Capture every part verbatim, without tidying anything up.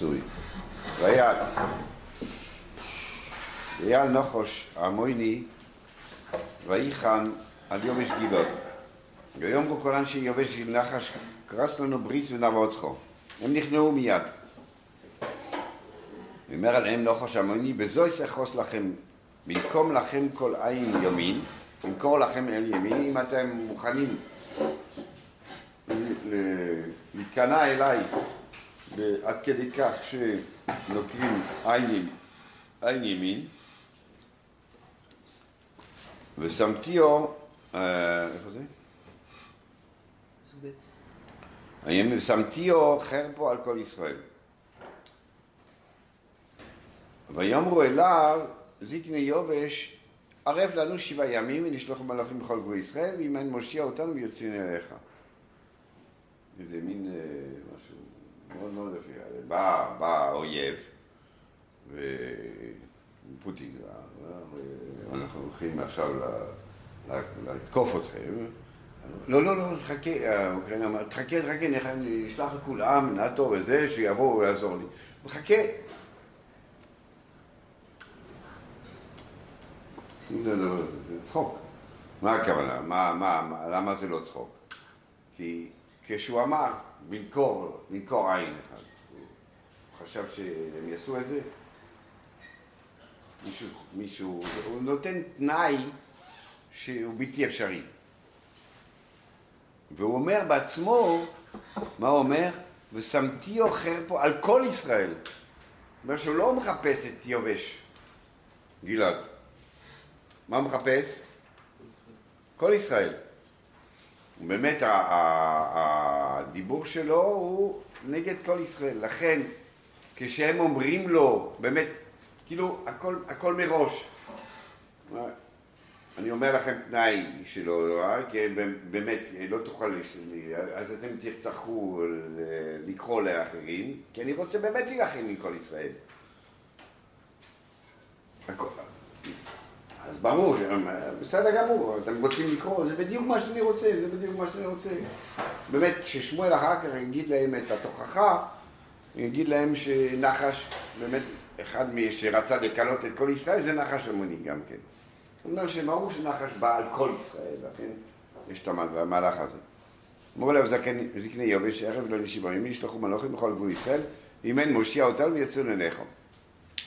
פיצוי. ריאל. ריאל נחוש המויני, ויחן עד יום יש גילות. ויום בוקרן שיובש נחש קרס לנו ברית ונבודכו. הם נכנעו מיד. ואומר עליהם נחוש המויני, בזוי שחוס לכם, במקום לכם כל עין ימין, במקור לכם עין ימין, אם אתם מוכנים להתקנה אליי עד כדי כך שנוקרים עין, עין ימין, ושמתיו, איפה זה? סובט. ושמתיו חרפו על כל ישראל. ויאמרו אליו, זקני יובש, ערב לנו שבעה ימים ונשלח מלאכים בכל גבול ישראל, ואם אין מושיע אותנו ויוצאים אליך. זה מין משהו מאוד מאוד יפה. בא, בא אויב, ופוטין, אנחנו הולכים עכשיו לתקוף אתכם. לא, לא, לא, תחכה, האוקראינה אמרה, תחכה, תחכה, נשלח לכולם, נאטו וזה, שיבואו לעזור לי. תחכה. זה צחוק. מה הכוונה? למה זה לא צחוק? כי כשהוא אמר, במקור עין אחד, הוא חשב שהם יעשו את זה. מישהו, הוא נותן תנאי שהוא בלתי אפשרי. והוא אומר בעצמו, מה הוא אומר? ושמתי אוכר פה על כל ישראל. זאת אומרת שהוא לא מחפש את יובש, גלעד. מה הוא מחפש? כל ישראל. באמת הדיבור שלו הוא נגד כל ישראל. לכן כשהם אומרים לו, באמת, כאילו הכל, הכל מראש. אני אומר לכם תנאי שלו, כי באמת לא תוכל, אז אתם תצטרכו לקרוא לאחרים, כי אני רוצה באמת להילחם עם כל ישראל. הכל. אז ברור, בסדר גמור, אתם רוצים לקרוא, זה בדיוק מה שאני רוצה, זה בדיוק מה שאני רוצה. באמת, כששמואל אחר כך יגיד להם את התוכחה, יגיד להם שנחש, באמת, אחד שרצה לקלות את כל ישראל, זה נחש המוני גם כן. זאת אומרת שמרור שנחש בא על כל ישראל, לכן יש את המהלך הזה. אמרו לב, זקני יובש, ערב לא נשיבה, ימי ישלחו מלאכים בכל גבול ישראל, אם אין מושיע אותנו ויצאו לנחם.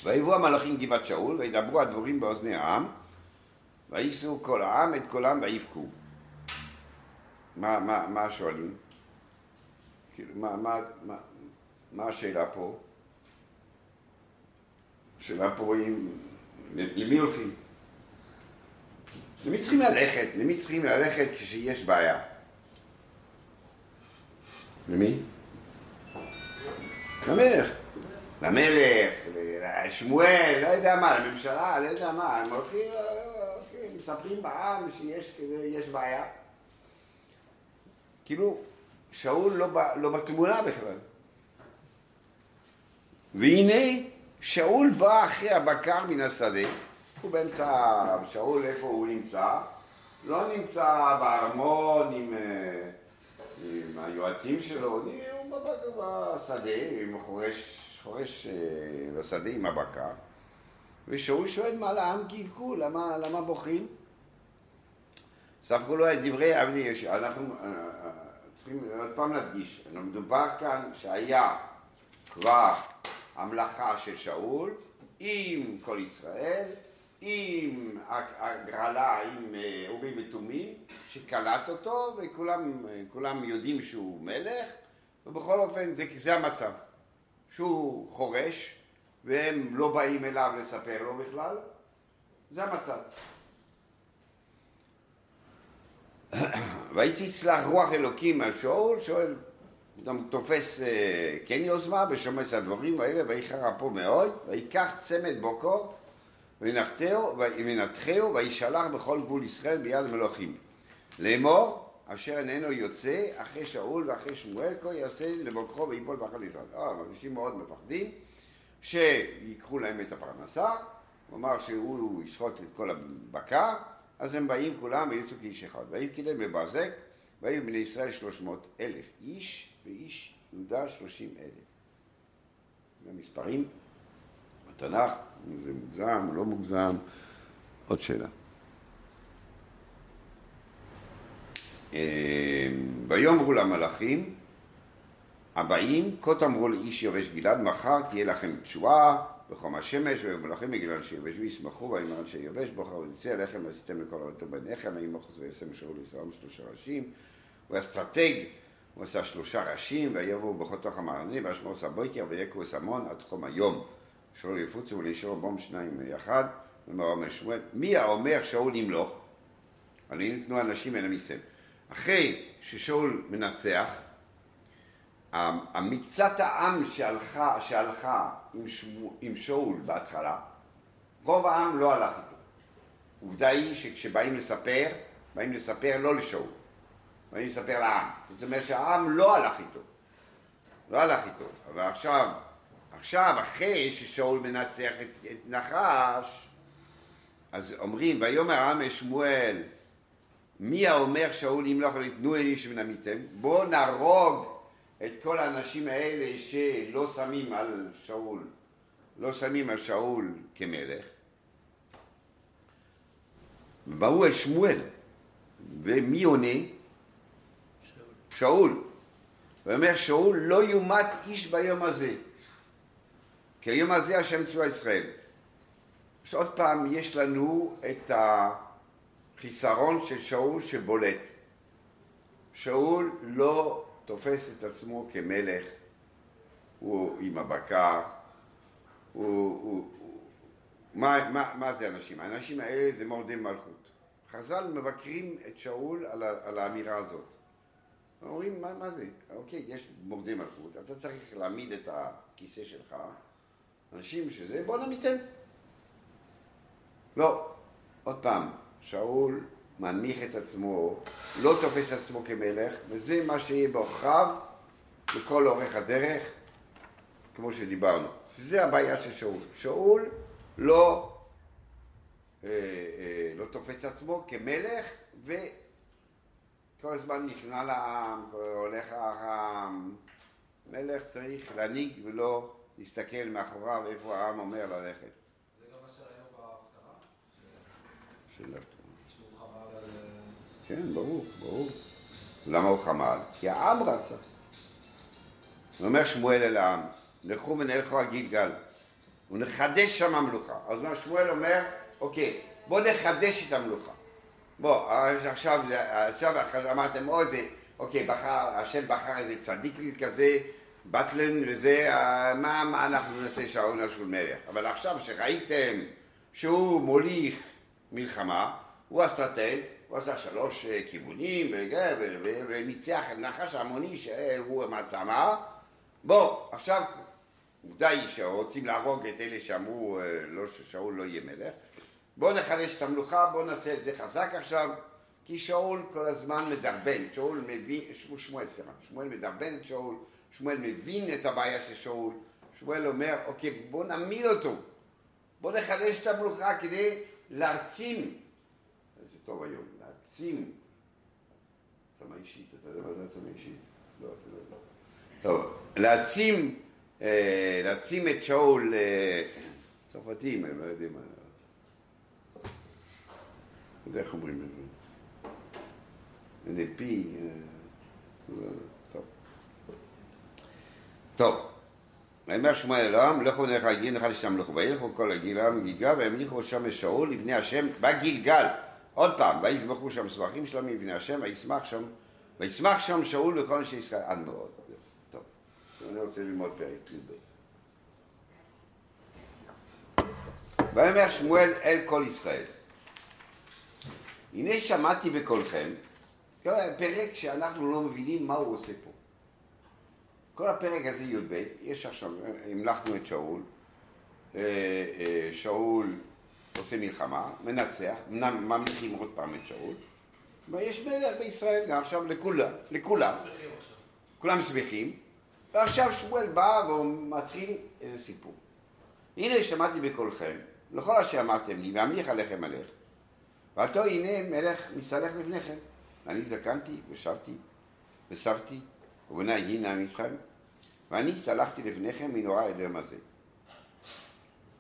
ויבואו המלאכים גבעת שאול, וידברו הדבורים באוזני העם, וייסו כל העם את כולם ויבכו. מה, מה, מה שואלים? כאילו, מה, מה, מה, מה השאלה פה? השאלה פה היא, למי הולכים? למי צריכים ללכת? למי צריכים ללכת כשיש בעיה? למי? למלך. למלך, לשמואל, לא יודע מה, לממשלה, לא יודע מה, הם הולכים, מספרים בעם שיש בעיה. כאילו, שאול לא בתמונה בכלל. והנה, שאול בא אחרי הבקר מן השדה. הוא באמצע, שאול איפה הוא נמצא? לא נמצא בארמון עם... עם היועצים שלו, הוא בשדה, עם חורש בשדה עם הבקר. ושאול שואל מה לעם קיבקו, למה בוכים? ספרו לו את דברי אבני, אנחנו צריכים עוד פעם להדגיש, מדובר כאן שהיה כבר המלאכה של שאול, עם כל ישראל, עם הגרלה, עם אורים ותומים, שקלט אותו, וכולם יודעים שהוא מלך, ובכל אופן זה, זה המצב, שהוא חורש, והם לא באים אליו לספר לו בכלל, זה המצב. והייתי צלח רוח אלוקים על שאול, שואל, גם תופס כן יוזמה, ושומס הדברים האלה, ויחרה פה מאוד, ויקח צמד בוקור, וינתחהו וישלח בכל גבול ישראל ביד מלאכים. לאמור, אשר איננו יוצא, אחרי שאול ואחרי שמואל, כה יעשה לבוקרו ויבול באחד ישראל. אנשים מאוד מפחדים, שיקחו להם את הפרנסה, הוא אמר שהוא ישחוט את כל הבקר, אז הם באים כולם ויצאו כאיש אחד. והיו כלם בבזק, והיו בני ישראל שלוש מאות אלף איש, ואיש יהודה שלושים אלף. זה מספרים בתנ"ך, אם זה מוגזם או לא מוגזם. עוד שאלה. ביאמרו למלאכים הבאים, כה תאמרו לאיש יבש גלעד, מחר תהיה לכם תשועה בחום השמש, ומלאכים בגלל שיבש וישמחו בהם אנשי יבש, בוחר ונצא לכם ועשיתם לכל הרטוב בניכם, האם אחוז וישם שרו לישראל שלושה ראשים, הוא אסטרטג, הוא עשה שלושה ראשים, ויבואו בחותוך המערני, והשמור עשה בויקר ויקרו סמון עד חום היום, שאול יפוצו ולאישור בום שניים יחד, ומרום לשמואל, מי האומר שאול ימלוך? אני נתנו אנשים אלה מסם. אחרי ששאול מנצח, המקצת העם שהלכה, שהלכה עם, שמו, עם שאול בהתחלה, רוב העם לא הלך איתו. עובדה היא שכשבאים לספר, באים לספר לא לשאול, באים לספר לעם. זאת אומרת שהעם לא הלך איתו, לא הלך איתו. אבל עכשיו, עכשיו אחרי ששאול מנצח את, את נחש, אז אומרים, ויאמר העם שמואל, מי האומר שאול ימלוך? תנו איש מן המתים, בוא נהרוג את כל האנשים האלה שלא שמים על שאול, לא שמים על שאול כמלך. באו אל שמואל, ומי עונה? שאול. שאול. ואומר שאול, לא יומת איש ביום הזה, כי היום הזה השם צבא ישראל. עוד פעם יש לנו את החיסרון של שאול שבולט. שאול לא תופס את עצמו כמלך, הוא עם הבקר, הוא, הוא, הוא... מה, מה, מה זה אנשים? האנשים האלה זה מורדי מלכות. חז"ל מבקרים את שאול על, ה, על האמירה הזאת. אומרים, מה, מה זה? אוקיי, יש מורדי מלכות, אתה צריך להעמיד את הכיסא שלך, אנשים שזה, בוא נמיתן. לא, עוד פעם, שאול מנמיך את עצמו, לא תופס את עצמו כמלך, וזה מה שיהיה ברוחב לכל אורך הדרך, כמו שדיברנו. שזה הבעיה של שאול. שאול לא, אה, אה, לא תופס את עצמו כמלך, וכל הזמן נכנע לעם, הולך העם. מלך צריך להניג ולא להסתכל מאחוריו איפה העם אומר ללכת. זה גם מה שראינו בהפטרה? של הפטרה. כן, ברור, ברור. למה הוא חמל? כי העם רצה. הוא אומר שמואל אל העם, לכו ונלכו על גילגל, ונחדש שם המלוכה. אז שמואל אומר, אוקיי, בוא נחדש את המלוכה. בוא, עכשיו, עכשיו אמרתם, או זה, אוקיי, בחר, השם בחר איזה צדיק כזה, בטלן וזה, מה, מה אנחנו נעשה שעון של מלך? אבל עכשיו שראיתם שהוא מוליך מלחמה, הוא אסטרטג, הוא עשה שלוש כיוונים וניצח את נחש המוני שהוא מעצמה. בוא, עכשיו די שרוצים להרוג את אלה שאמרו ששאול לא יהיה מלך. בוא נחדש את המלוכה, בוא נעשה את זה חזק עכשיו, כי שאול כל הזמן מדרבן, שאול מבין, שמואל סליחה, שמואל מדרבן את שאול, שמואל מבין את הבעיה של שאול, שמואל אומר, אוקיי, בוא נעמיד אותו, בוא נחדש את המלוכה כדי להרצים, זה טוב היום, להעצים עצמה אישית, אתה יודע מה זה עצמה אישית? לא, אתה יודע, לא. טוב, להעצים, להעצים את שאול, צרפתים, אני לא יודע מה, אני יודע איך אומרים לזה. נפי, טוב. טוב. ויאמר שמואל אל העם, לכו ונלכו על גילגל, נחדש את המלוכה, וילכו כל הגילגל גיגה, והמליכו שם את שאול לבני השם בגילגל. עוד פעם, ויזבחו שם זבחים שלמים לבני השם, וישמח שם, וישמח שם שאול לכל אנשי ישראל. עד מאוד. טוב, אני רוצה ללמוד פרק י"ב. ויאמר שמואל אל כל ישראל, הנה שמעתי בקולכם, פרק שאנחנו לא מבינים מה הוא עושה פה. כל הפרק הזה י"ב, יש עכשיו, המלכנו את שאול, שאול עושה מלחמה, מנצח, ממליכים עוד פעם את שאול, ויש מלך בישראל גם עכשיו לכולם, לכולם, כולם שמחים, ועכשיו שמואל בא ומתחיל איזה סיפור. הנה שמעתי בקולכם, לכל אשר אמרתם לי, ואמליך עליכם עליך, ועתו הנה מלך מסלך לבניכם, ואני זקנתי ושבתי וסבתי, ובנה יהי נעם יפכם, ואני צלחתי לבניכם מנורא אדום הזה.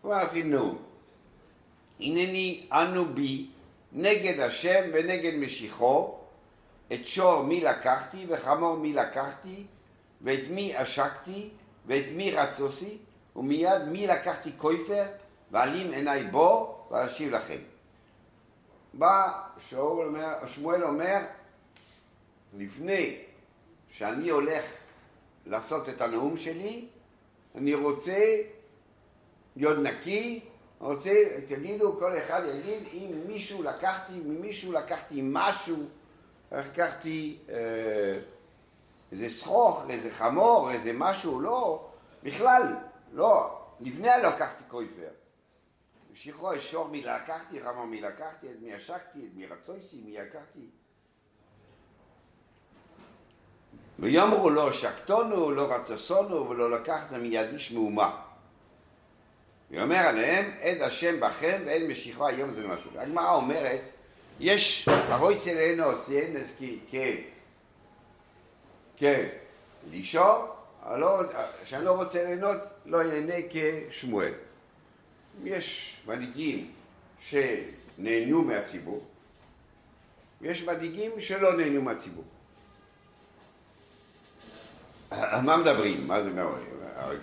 ואמרתי, נו, הנני אנו בי נגד השם ונגד משיחו, את שור מי לקחתי וחמור מי לקחתי, ואת מי עשקתי ואת מי רצוסי, ומיד מי לקחתי כופר, ועלים עיני בו ואשיב לכם. בא שאול אומר, שמואל אומר, לפני שאני הולך לעשות את הנאום שלי, אני רוצה להיות נקי, רוצה, תגידו, כל אחד יגיד, אם מישהו לקחתי, ממישהו לקחתי משהו, לקחתי אה, איזה שחוך, איזה חמור, איזה משהו, לא, בכלל, לא, לפני אני לקחתי כופר. שיחו אשור מי לקחתי, חמור מי לקחתי, את מי עשקתי, את מי רצויסי, מי לקחתי. ויאמרו לא שקטונו, לא רצסונו, ולא לקחנו מיד איש מאומה. ואומר עליהם, עד השם בכם ועד משיחו היום זה משהו. הגמרא אומרת, יש הרוי צלנו עושיין כלישור, שאני לא רוצה ליהנות, לא ייהנה כשמואל. יש מנהיגים שנהנו מהציבור, ויש מנהיגים שלא נהנו מהציבור. על מה מדברים? מה זה אומר?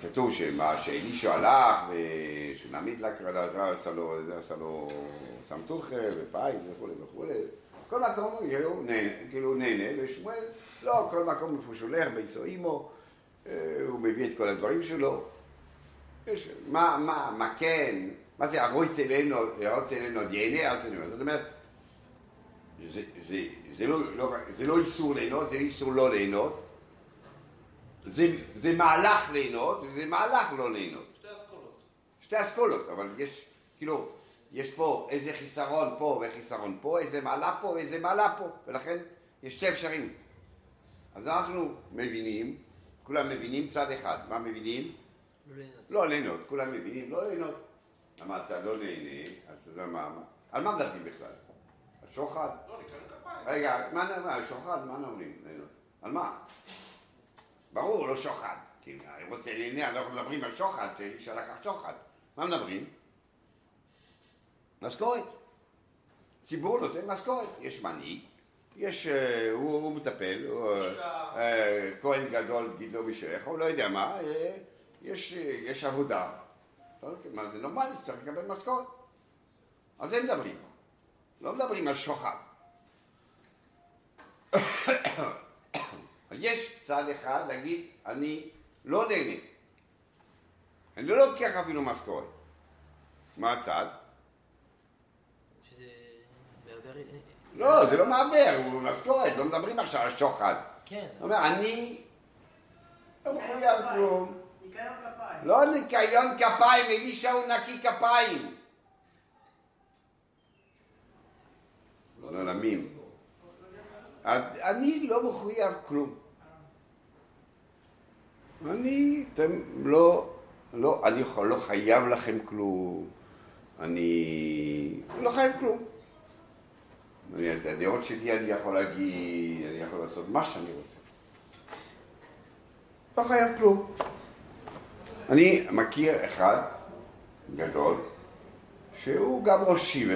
כתוב שאלישע הלך ושנעמיד לקרדה, זה עשה לו סמטוחה ופיים וכו' וכו'. כל מקום הוא נהנה, ושמואל לא, כל מקום איפה שולח, ביצו אימו, הוא מביא את כל הדברים שלו. מה, מה, מה כן? מה זה הרוי צלנו, הרוי צלנו, דייני הרוי צלנו? זאת אומרת, זה לא איסור ליהנות, זה איסור לא ליהנות. זה, זה מהלך ליהנות, וזה מהלך לא ליהנות. שתי אסכולות. שתי אסכולות, אבל יש, כאילו, יש פה איזה חיסרון פה וחיסרון פה, איזה מעלה פה ואיזה מעלה פה, ולכן יש שתי אפשרים. אז אנחנו מבינים, כולם מבינים צד אחד. מה מבינים? לא ליהנות, כולם מבינים, לא ליהנות. למה אתה לא נהנה, אז אתה יודע מה, על מה מדברים בכלל? השוחד. לא, נקרא כפיים. רגע, מה נאמר? השוחד, מה נאמרים? ליהנות. על מה? ברור, לא שוחד. כי אני רוצה להנה, אנחנו מדברים על שוחד, שאישה לקח שוחד. מה מדברים? משכורת. ציבור נותן משכורת. יש מנהיג, יש, הוא, הוא מטפל, הוא כהן גדול, גידלו משייך, הוא לא יודע מה, יש, יש עבודה. מה זה נורמלי, צריך לקבל משכורת. אז הם מדברים. לא מדברים על שוחד. יש צד אחד להגיד, אני לא נהנה. אני לא לוקח אפילו משכורת. מה הצד? שזה מעבר... לא, זה לא מעבר, הוא משכורת, לא מדברים עכשיו על שוחד. כן. זאת אומרת, אני לא מחויב כלום. ניקיון כפיים. לא ניקיון כפיים, אלישע הוא נקי כפיים. לא נעלמים. אני לא מחויב כלום. אני, אתם לא, לא, אני לא חייב לכם כלום. אני לא חייב כלום. את הדעות שלי אני יכול להגיד, אני יכול לעשות מה שאני רוצה. לא חייב כלום. אני מכיר אחד גדול, שהוא גם ראש שיבה.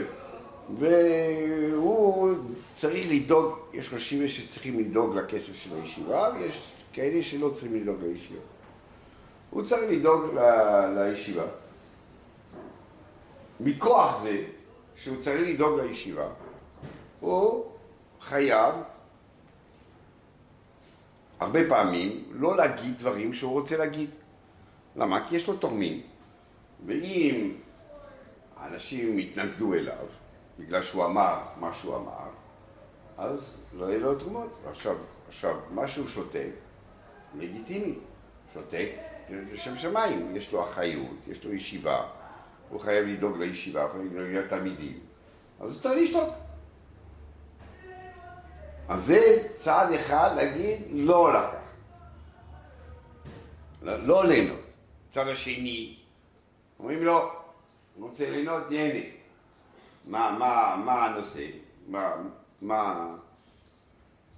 והוא צריך לדאוג, יש ראשים שצריכים לדאוג לכסף של הישיבה, ויש כאלה שלא צריכים לדאוג לישיבה. הוא צריך לדאוג ל- לישיבה. מכוח זה שהוא צריך לדאוג לישיבה, הוא חייב הרבה פעמים לא להגיד דברים שהוא רוצה להגיד. למה? כי יש לו תורמים. ואם האנשים יתנגדו אליו, בגלל שהוא אמר מה שהוא אמר, אז לא יהיה לו תרומות. עכשיו, עכשיו, מה שהוא שותק, לגיטימי. שותק, לשם שמיים, יש לו אחריות, יש לו ישיבה, הוא חייב לדאוג לישיבה, הוא חייב לדאוג לתלמידים, אז הוא צריך לשתוק. אז זה צעד אחד להגיד, לא לקח. לא ליהנות. צעד השני, אומרים לו, אני רוצה ליהנות, יהנה. מה, מה, מה הנושא? מה, מה,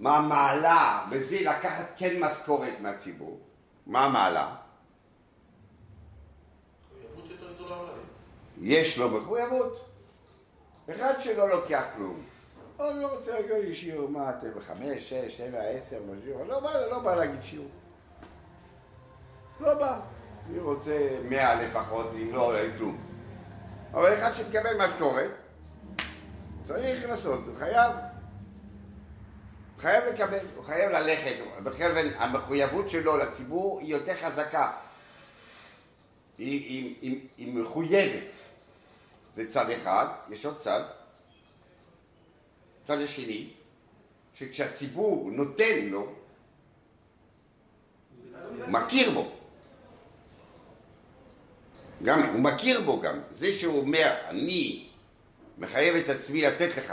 מה המעלה בזה לקחת כן משכורת מהציבור? מה המעלה? מחויבות יותר גדולה עליו. יש לו מחויבות. אחד שלא לוקח כלום. הוא לא רוצה להגיד שיעור, מה אתם, חמש, שש, שבע, עשר, משיעור, לא בא, לא בא להגיד שיעור. לא בא. אני רוצה מאה לפחות, אם לא עולה כלום. אבל אחד שמקבל משכורת, צריך לעשות, הוא חייב. הוא חייב לקבל, הוא חייב ללכת, בכלל המחויבות שלו לציבור היא יותר חזקה. היא, היא, היא, היא מחויבת. זה צד אחד, יש עוד צד. צד השני, שכשהציבור נותן לו, הוא מכיר בו. גם, הוא מכיר בו גם. זה שהוא אומר, אני מחייב את עצמי לתת לך,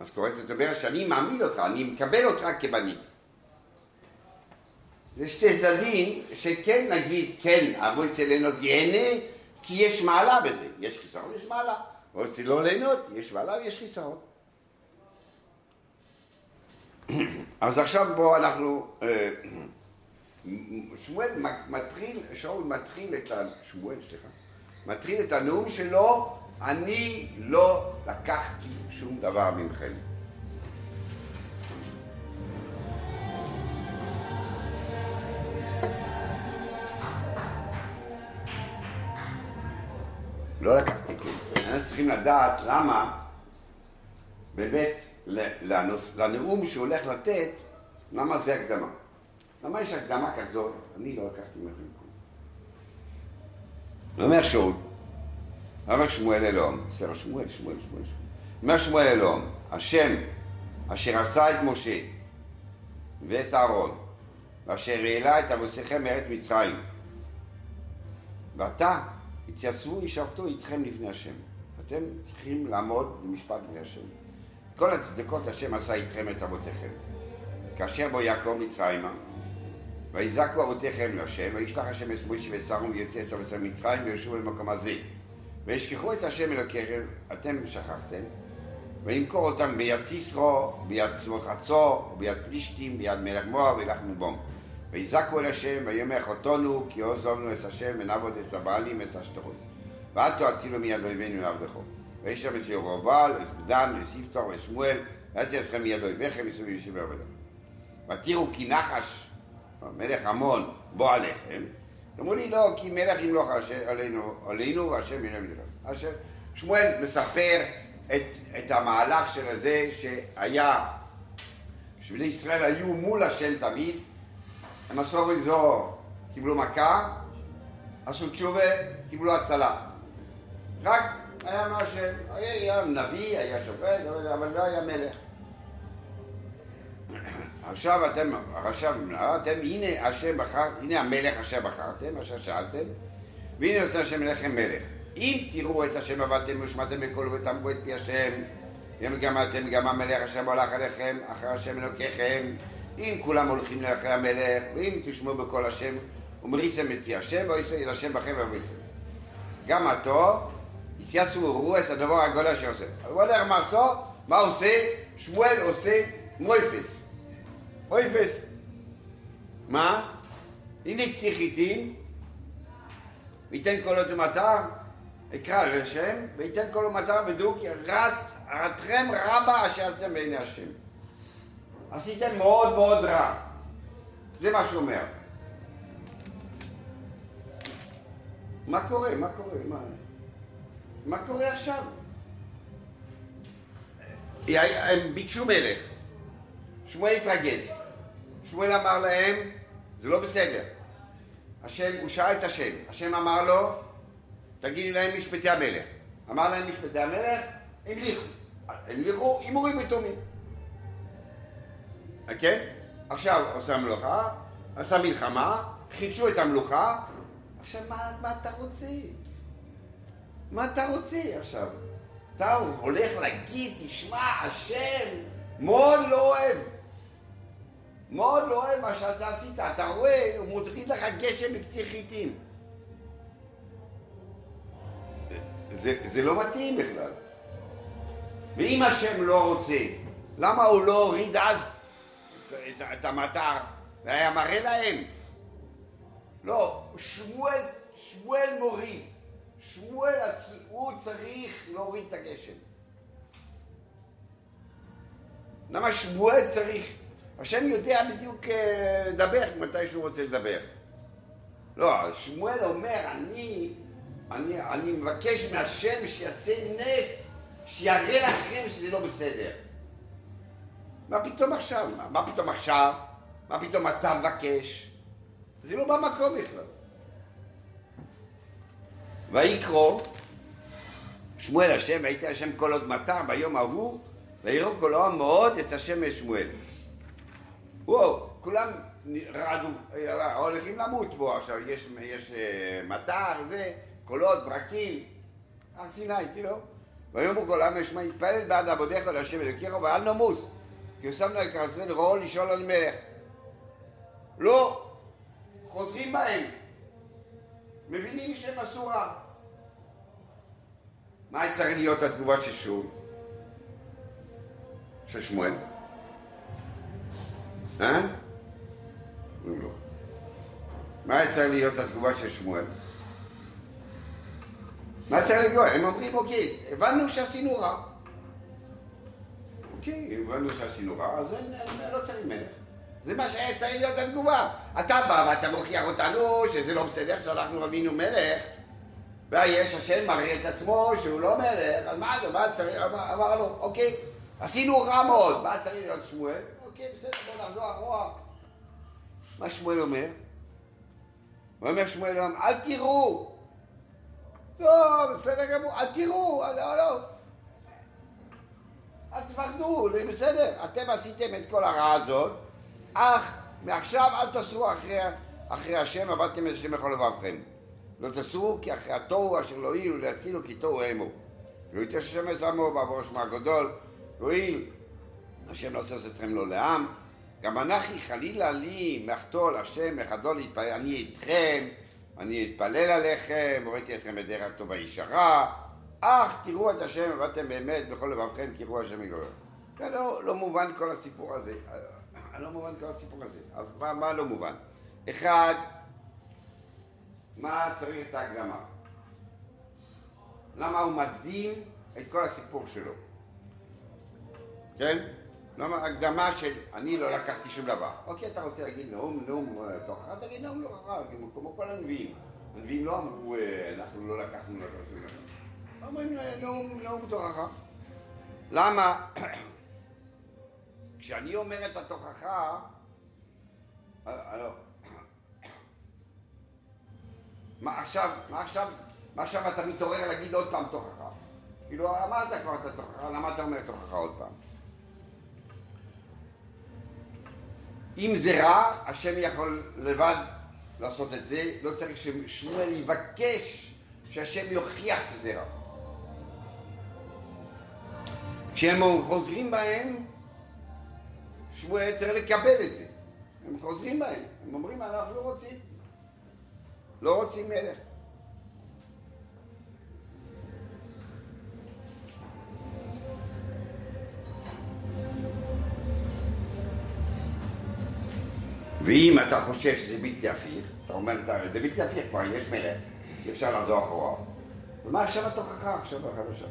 אז קוראת זאת אומרת שאני מעמיד אותך, אני מקבל אותך כבני. זה שתי צדדים שכן נגיד, כן, אבו אצל ליהנות ייהנה, כי יש מעלה בזה. יש חיסרון, יש מעלה. או אצל לא ליהנות, יש מעלה ויש חיסרון. אז עכשיו בואו אנחנו... שמואל מתחיל, שאול מתחיל את ה... שמואל, סליחה. מתחיל את הנאום שלו, אני לא לקחתי שום דבר ממכם. לא לקחתי כלום. אנחנו צריכים לדעת למה באמת לנאום שהולך לתת, למה זה הקדמה. למה יש הקדמה כזאת? אני לא לקחתי ממכם כלום. לא אומר שאול. אמר שמואל אלוהים, סר שמואל, שמואל, שמואל, שמואל. אמר שמואל אלוהים, השם אשר עשה את משה ואת אהרון, ואשר העלה את אבותיכם מארץ מצרים. ועתה התייצבו וישבתו איתכם לפני השם. אתם צריכים לעמוד במשפט בני השם. כל הצדקות השם עשה איתכם את אבותיכם. כאשר בו יעקב מצרימה, ויזעקו אבותיכם להשם, וישלח השם את משה ואת אהרון ויוציא את אבותיכם מצרים וישובו למקום הזה. וישכחו את השם אל הקרב, אתם שכחתם, וימכור אותם ביד סיסרו, ביד צמחצור, ביד פלישתים, ביד מלך מואב ולחמו בום. ויזעקו אל השם, ויאמר חטאנו, כי עזבנו את השם, ונעבוד את הבעלים, את השטרות. ואל תצילו מיד אויבינו לעבדכם. וישב את ירבעל, את בדן, את יפתח, ואת שמואל, ויצא אתכם מיד אויביכם, מסביב ישב עבדם. ותראו כי נחש, המלך עמון, בוא עליכם. אמרו לי, לא, כי מלך ימלוך עלינו, והשם ילך עלינו. שמואל מספר את, את המהלך של זה שהיה, שבני ישראל היו מול השם תמיד, הם עשו בזו, קיבלו מכה, עשו תשובה, קיבלו הצלה. רק היה מה ש... היה נביא, היה שופט, אבל לא היה מלך. עכשיו אתם, עכשיו אתם, הנה השם בחר, הנה המלך אשר בחרתם, אשר שאלתם, והנה עושה השם אליכם מלך. אם תראו את השם עבדתם ושמעתם בקולו ותמרו את פי השם, ומגמתם גם המלך אשר הולך עליכם, אחר השם אלוקיכם, אם כולם הולכים לאחרי המלך, ואם תשמעו בקול השם, ומריסם את פי השם, ואיסו את השם בכם ואיסם. גם עתו, יצייצו ורועס הדבר הגולה שעושה. הוא הולך מה עשו, מה עושה? שמואל עושה מויפס. אויפס. מה? הנה קצי חיטים, ויתן קולו ומטר, אקרא לשם, ויתן קולו מטר בדוק, רס ארתכם רבה אשר אתם בעיני השם. עשיתם מאוד מאוד רע. זה מה שהוא אומר. מה קורה? מה קורה? מה, מה קורה עכשיו? הם ביקשו מלך. שמואל התרגז. שמואל אמר להם, זה לא בסדר. השם, הוא שאל את השם. השם אמר לו, תגידו להם משפטי המלך. אמר להם משפטי המלך, המליכו. המליכו, הימורים ותומים. כן? עכשיו עושה המלוכה, עשה מלחמה, חידשו את המלוכה. עכשיו, מה, מה אתה רוצה? מה אתה רוצה עכשיו? אתה הולך להגיד, תשמע, השם, מאוד לא אוהב. מאוד לא אוהב מה שאתה עשית, אתה רואה, הוא מותגיד לך גשם בקצי חיטים. זה, זה לא מתאים בכלל. ואם השם לא רוצה, למה הוא לא הוריד אז את, את, את המטר והיה מראה להם? לא, שמואל, שמואל מוריד. שמואל, הוא צריך להוריד את הגשם. למה שמואל צריך? השם יודע בדיוק לדבר מתי שהוא רוצה לדבר. לא, שמואל אומר, אני, אני, אני מבקש מהשם שיעשה נס, שיראה לכם שזה לא בסדר. מה פתאום עכשיו? מה, מה פתאום עכשיו? מה פתאום אתה מבקש? זה לא במקום בכלל. ויקרא שמואל השם, הייתי השם כל עוד מטר ביום ההוא, ויראו כל העם מאוד את השם לשמואל. וואו, כולם רעדו, הולכים למות בו עכשיו, יש, יש מטר, זה, קולות, ברקים, הר סיני, כאילו. ויאמרו כל העם לשמע, התפלל בעד עבודיך ולהשם אלוקיך ואל נמוס, כי הוא שם לו את רצון רעו לשאול על מלך. לא, חוזרים בהם, מבינים שהם עשו רע. מה צריך להיות התגובה של שוב? של שמואל? אה? לא, לא. מה צריך להיות התגובה של שמואל? מה צריך להיות? הם אומרים, אוקיי, הבנו שעשינו רע. אוקיי, הבנו שעשינו רע, אז לא צריך מלך. זה מה שצריך להיות התגובה. אתה בא ואתה מוכיח אותנו שזה לא בסדר שאנחנו רבינו מלך, ויש השם מראה את עצמו שהוא לא מלך, אז מה זה? מה צריך? אמר לו, אוקיי, עשינו רע מאוד. מה צריך להיות שמואל? אוקיי, בסדר, בוא נחזור אחורה. מה שמואל אומר? הוא אומר שמואל, אל תראו. לא, בסדר גמור, אל תראו, לא, לא. אל תפחדו, בסדר. אתם עשיתם את כל הרעה הזאת, אך מעכשיו אל תסרו אחרי, אחרי השם, עבדתם את השם לכל לבבכם. לא תסרו כי אחרי התוהו אשר לא הועיל להצילו כי תוהו המו. לא יתש השם עמו בעבור שמו הגדול, הועיל, השם לא עושה אתכם לא לעם. גם אנכי חלילה לי מחתול השם מחדול להתפלל, אני איתכם, אני אתפלל עליכם, הוריתי אתכם בדרך הטובה הישרה, אך תראו את השם עבדתם באמת בכל לבבכם כי ראו השם יגדול. זה לא, לא מובן כל הסיפור הזה. לא מובן כל הסיפור הזה. אז מה, מה לא מובן? אחד, מה צריך את ההקדמה? למה הוא מקדים את כל הסיפור שלו? כן? למה ההקדמה של אני לא לקחתי שום דבר. אוקיי, אתה רוצה להגיד נאום, נאום תוכחה? תגיד נאום לא רע, כמו כל הנביאים. הנביאים לא אמרו, אנחנו לא לקחנו שום דבר. אומרים נאום, נאום תוכחה. למה? כשאני אומר את התוכחה, מה עכשיו, מה עכשיו, מה עכשיו אתה מתעורר להגיד עוד פעם תוכחה? כאילו אמרת כבר את התוכחה, למה אתה אומר תוכחה עוד פעם? אם זה רע, השם יכול לבד לעשות את זה, לא צריך ששמואל יבקש שהשם יוכיח שזה רע. כשהם חוזרים בהם, שמואל צריך לקבל את זה. הם חוזרים בהם, הם אומרים, אנחנו לא רוצים. לא רוצים מלך. ואם אתה חושב שזה בלתי הפיך, אתה אומר, זה בלתי הפיך, כבר יש מלך, אפשר לעזור אחורה. ומה עכשיו התוכחה עכשיו החדשה?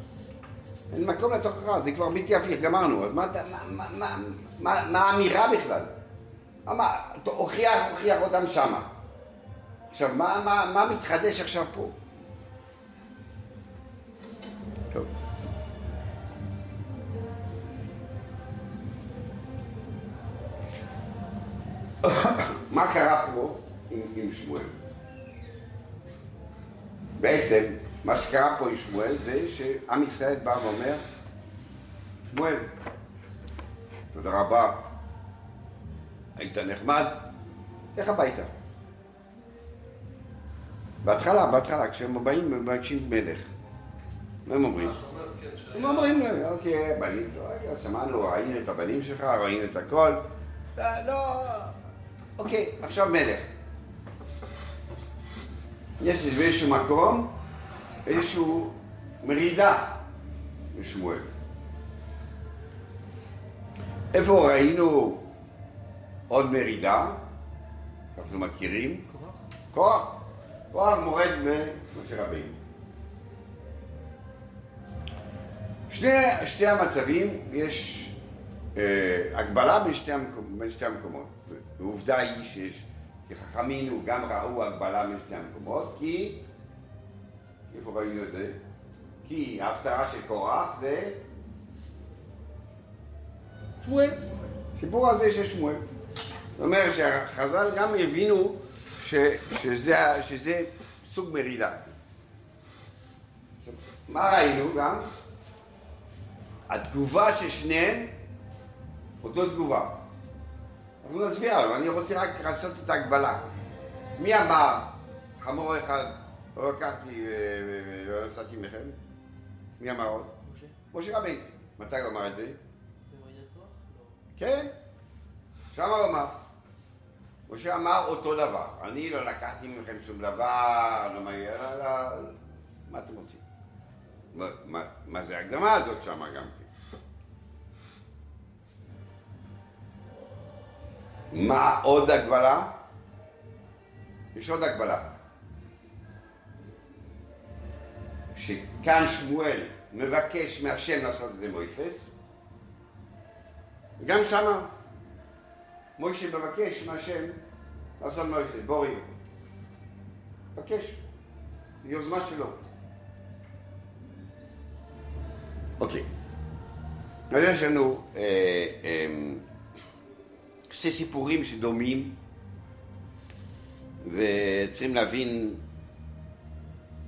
אין מקום לתוכחה, זה כבר בלתי הפיך, גמרנו. אז מה אתה, מה, מה, מה, מה האמירה בכלל? מה, הוכיח, הוכיח אותם שמה. עכשיו, מה, מה, מה מתחדש עכשיו פה? טוב. מה קרה פה עם, עם שמואל? בעצם, מה שקרה פה עם שמואל זה שעם ישראל בא ואומר, שמואל, תודה רבה, היית נחמד, לך הביתה. בהתחלה, בהתחלה, כשהם באים ומבקשים מלך, מה הם אומרים? הם אומרים, אוקיי, בנים, שמענו, ראינו את הבנים שלך, ראינו את הכל, לא, לא, אוקיי, עכשיו מלך. יש איזשהו מקום, איזשהו מרידה משמואל. איפה ראינו עוד מרידה? אנחנו מכירים? כוח, כוח מורד ממשה רבינו. שני, שתי המצבים, יש אה, הגבלה בין שתי, בין שתי המקומות. ועובדה היא שיש, כחכמינו גם ראו הגבלה בין שתי המקומות, כי, איפה ראינו את זה? כי ההפטרה של קורח זה שמואל. הסיפור הזה של שמואל. זאת אומרת שהחז"ל גם הבינו ש, שזה, שזה סוג מרידה. מה ראינו גם? התגובה של שניהם, אותו תגובה. אנחנו נסביר עליו, אני רוצה רק לעשות את ההגבלה. מי אמר, חמור אחד, לא לקחתי ולא נסעתי מכם? מי אמר עוד? משה. משה רבינו. מתי הוא אמר את זה? במרידת כוח? כן. שם הוא אמר. משה אמר אותו דבר. אני לא לקחתי מכם שום דבר, לא מגיע, מה אתם רוצים? מה, מה זה ההקדמה הזאת שמה גם כן? מה עוד הגבלה? יש עוד הגבלה. שכאן שמואל מבקש מהשם לעשות את זה מויפס, גם שמה מוישה מבקש מהשם לעשות מויפס, בורי. מבקש, יוזמה שלו. אוקיי, okay. אז יש לנו אה, אה, שתי סיפורים שדומים וצריכים להבין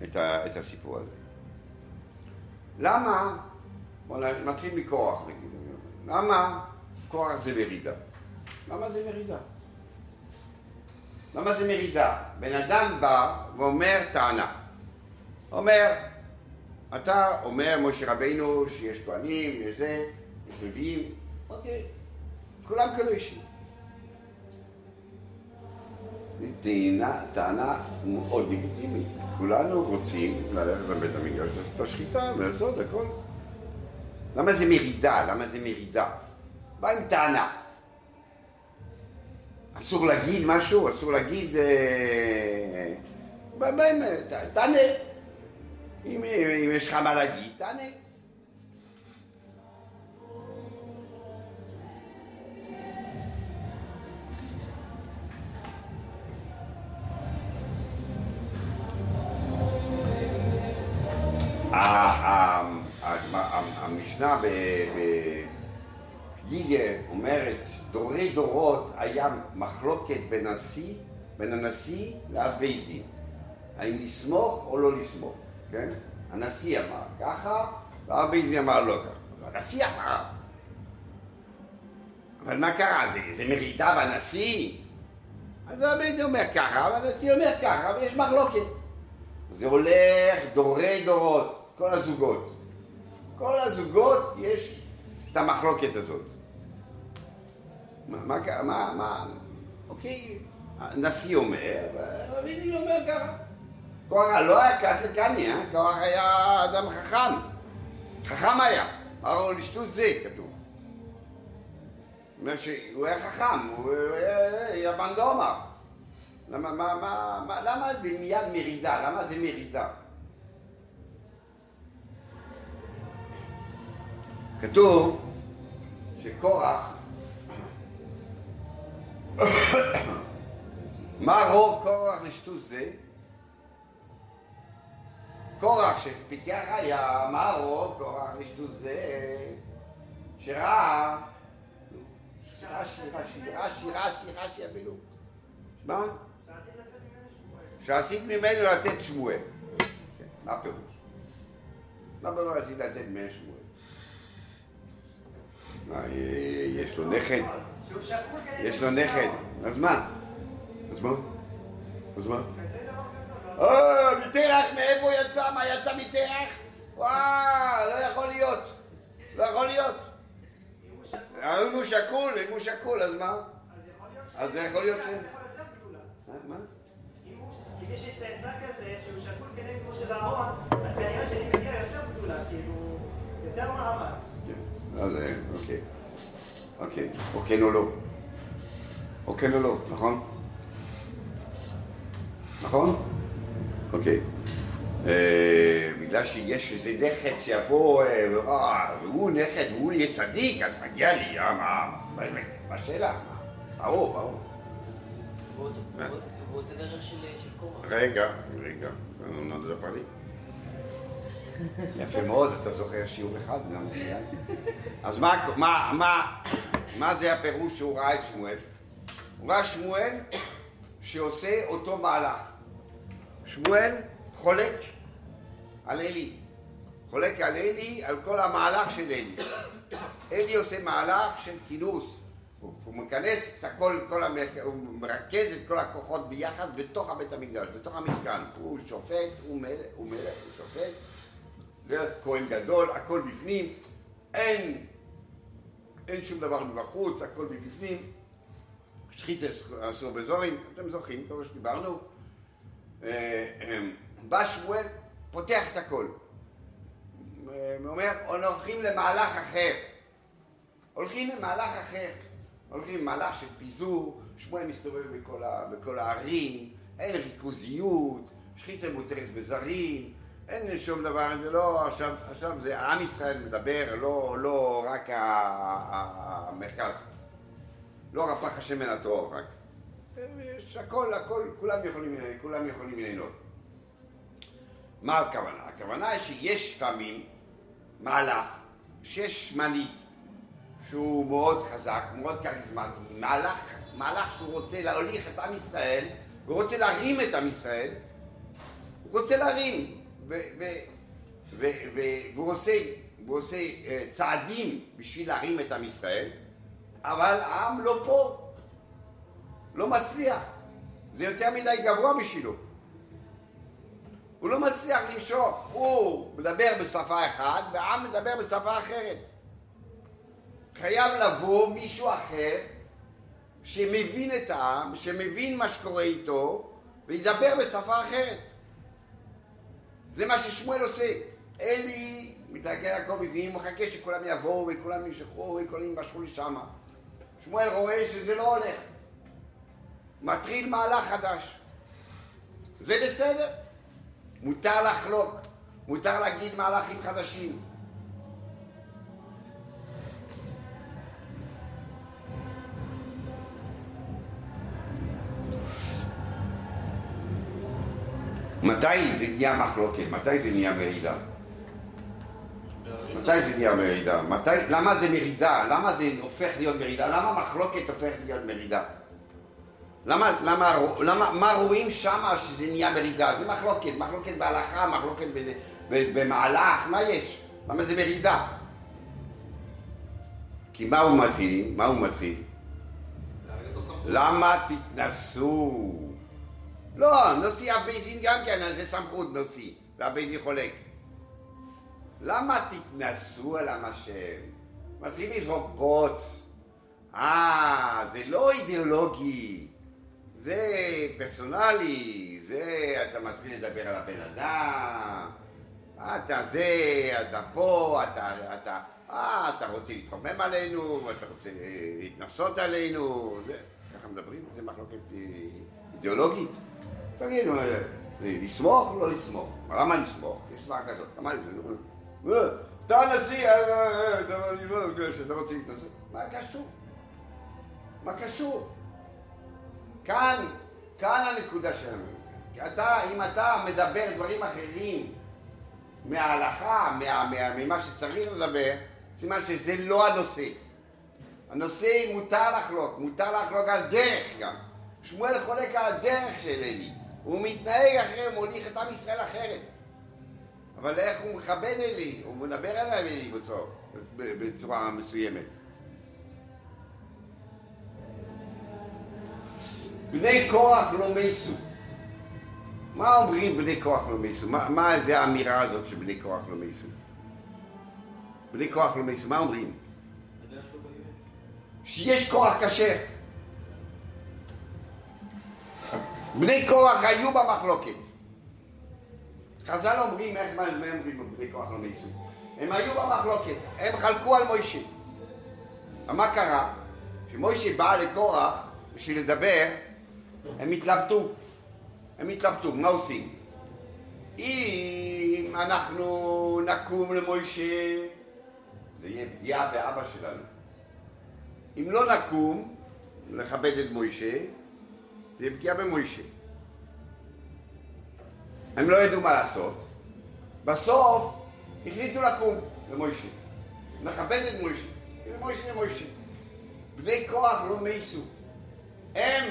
את, ה, את הסיפור הזה. למה, נתחיל מקורח נגיד, למה קורח זה מרידה? למה זה מרידה? למה זה מרידה? בן אדם בא ואומר טענה, אומר אתה אומר, משה רבינו, שיש כהנים, יש זה, יש נביאים, אוקיי, כולם קדושים. זו טענה, טענה מאוד לגיטימית. כולנו רוצים ללכת לבית המקדש, לעשות את השחיטה ולעשות הכל. למה זה מרידה? למה זה מרידה? בא עם טענה. אסור להגיד משהו, אסור להגיד... אה... בא עם טענה. אם, אם יש לך מה להגיד, תענה. המשנה בפגיגה אומרת, דורי דורות היה מחלוקת בין הנשיא, בין הנשיא לאב בית דין. האם לסמוך או לא לסמוך. כן? הנשיא אמר ככה, והאב בית דין אמר לא ככה. הנשיא אמר. אבל מה קרה? זה, זה מרידה בנשיא? אז האב בית דין אומר ככה, והנשיא אומר ככה, ויש מחלוקת. זה הולך דורי דורות, כל הזוגות. כל הזוגות יש את המחלוקת הזאת. מה, מה, מה, מה? אוקיי, הנשיא אומר, והאב בית דין אומר ככה. קורח לא היה קטלקני, קורח היה אדם חכם, חכם היה, אמרו לשטות זה, כתוב. הוא היה חכם, הוא היה בן דומר. למה זה מיד מרידה? למה זה מרידה? כתוב שקורח, מה רוא קורח לשטות זה? קורח שפיקח היה, מה רוב קורח לשטות זה, שראה, שירה, שירה, שירה, שירה, שירה, שירה אפילו. מה? שעשית ממנו לתת שמואל. מה הפירוש? מה בלא עשית לתת ממנו שמואל? יש לו נכד. יש לו נכד. אז מה? אז מה? אז מה? אה, מתרח, מאיפה יצא? מה יצא מתרח? וואו, לא יכול להיות. לא יכול להיות. אם הוא שקול, אם הוא שקול, אז מה? אז זה יכול להיות ש... מה? אם יש צאצא כזה שהוא שקול כנגד כמו של אהרון, אז כנראה שאני מגיע יותר גדולה, כאילו, יותר מעמד. אז אוקיי. אוקיי. או כן או לא. או כן או לא, נכון? נכון? אוקיי. בגלל שיש איזה נכד שיבוא, והוא נכד והוא יהיה צדיק, אז מגיע לי, מה השאלה? ברור, ברור. ועוד הדרך של קורח. רגע, רגע, אני לא מדבר לי. יפה מאוד, אתה זוכר שיעור אחד, אז מה זה הפירוש שהוא ראה את שמואל? הוא ראה שמואל שעושה אותו מהלך. שמואל חולק על אלי, חולק על אלי, על כל המהלך של אלי. אלי עושה מהלך של כינוס, הוא מכנס את הכל, הוא מרכז את כל הכוחות ביחד בתוך הבית המקדש, בתוך המשכן. הוא שופט, הוא מלך, הוא שופט, כהן גדול, הכל בפנים, אין, אין שום דבר מבחוץ, הכל מבפנים. שחית אסור בזורים, אתם זוכרים, כמו שדיברנו. בא שמואל, פותח את הכל. הוא אומר, הולכים למהלך אחר. הולכים למהלך אחר. הולכים למהלך של פיזור, שמואל מסתובב בכל, בכל הערים, אין ריכוזיות, שחית מותרס בזרים, אין שום דבר, זה לא, עכשיו, עכשיו זה העם ישראל מדבר, לא, לא רק המרכז, לא רפ"ח השמן הטהור, רק יש הכל, הכל, כולם יכולים, כולם יכולים ליהנות. מה הכוונה? הכוונה היא שיש פעמים מהלך, שיש מנהיג שהוא מאוד חזק, מאוד כריזמטי, מהלך, מהלך שהוא רוצה להוליך את עם ישראל, הוא רוצה להרים את עם ישראל, הוא רוצה להרים. והוא עושה צעדים בשביל להרים את עם ישראל, אבל העם לא פה, לא מצליח, זה יותר מדי גבוה בשבילו, הוא לא מצליח למשוך, הוא מדבר בשפה אחת והעם מדבר בשפה אחרת. חייב לבוא מישהו אחר שמבין את העם, שמבין מה שקורה איתו וידבר בשפה אחרת. זה מה ששמואל עושה. אלי מתרגל הכל בפנים, מחכה שכולם יבואו וכולם ימשכו וכולם ימשכו לשם. שמואל רואה שזה לא הולך. מתחיל מהלך חדש. זה בסדר. מותר לחלוק, מותר להגיד מהלכים חדשים. מתי זה נהיה מחלוקת? מתי זה נהיה מרידה? מתי זה נהיה מרידה? מתי? למה זה מרידה? למה זה הופך להיות מרידה? למה מחלוקת הופך להיות מרידה? למה, למה, למה, מה רואים שמה שזה נהיה מרידה? זה מחלוקת, מחלוקת בהלכה, מחלוקת במהלך, מה יש? למה זה מרידה? כי מה הוא מתחיל? מה הוא מתחיל? למה תתנסו? לא, נשיא הבייזין גם כן, זה סמכות נשיא, והבייזין חולק. למה תתנסו על המשל? מתחילים לזרוק בוץ. אה, זה לא אידיאולוגי, זה פרסונלי, זה אתה מתחיל לדבר על הבן אדם, אתה זה, אתה פה, אתה, אתה, אה, אתה רוצה להתרומם עלינו, אתה רוצה להתנסות עלינו, זה, ככה מדברים, זה מחלוקת אידיאולוגית. תגידו, לסמוך, לא לסמוך. למה לסמוך? יש דבר כזאת. למה לסמוך? אתה נשיא, אתה רוצה להתנסות. מה קשור? מה קשור? כאן, כאן הנקודה שלנו. אם אתה מדבר דברים אחרים מההלכה, ממה שצריך לדבר, סימן שזה לא הנושא. הנושא מותר לחלוק, מותר לחלוק על דרך גם. שמואל חולק על הדרך של אלי, הוא מתנהג אחר, מוליך את עם ישראל אחרת. אבל איך הוא מכבד אלי, הוא מדבר אליו אלי בצורה, בצורה מסוימת. בני קורח לא מייסו. מה אומרים בני קורח לא מייסו? מה, מה זה האמירה הזאת שבני קורח לא מייסו? בני קורח לא מייסו, מה אומרים? שיש קורח כשר. בני קורח היו במחלוקת. חז"ל אומרים, איך מה הם אומרים בני קורח לא מייסו? הם היו במחלוקת, הם חלקו על מוישה. ומה קרה? כשמוישה בא לקורח בשביל לדבר, הם התלבטו. הם התלבטו, מה עושים? אם אנחנו נקום למוישה, זה יהיה פגיעה באבא שלנו. אם לא נקום, נכבד את מוישה, זה יהיה פגיעה במוישה. הם לא ידעו מה לעשות. בסוף החליטו לקום למוישה. נכבד את מוישה. למוישה למוישה. בני כוח לא מייסו. הם,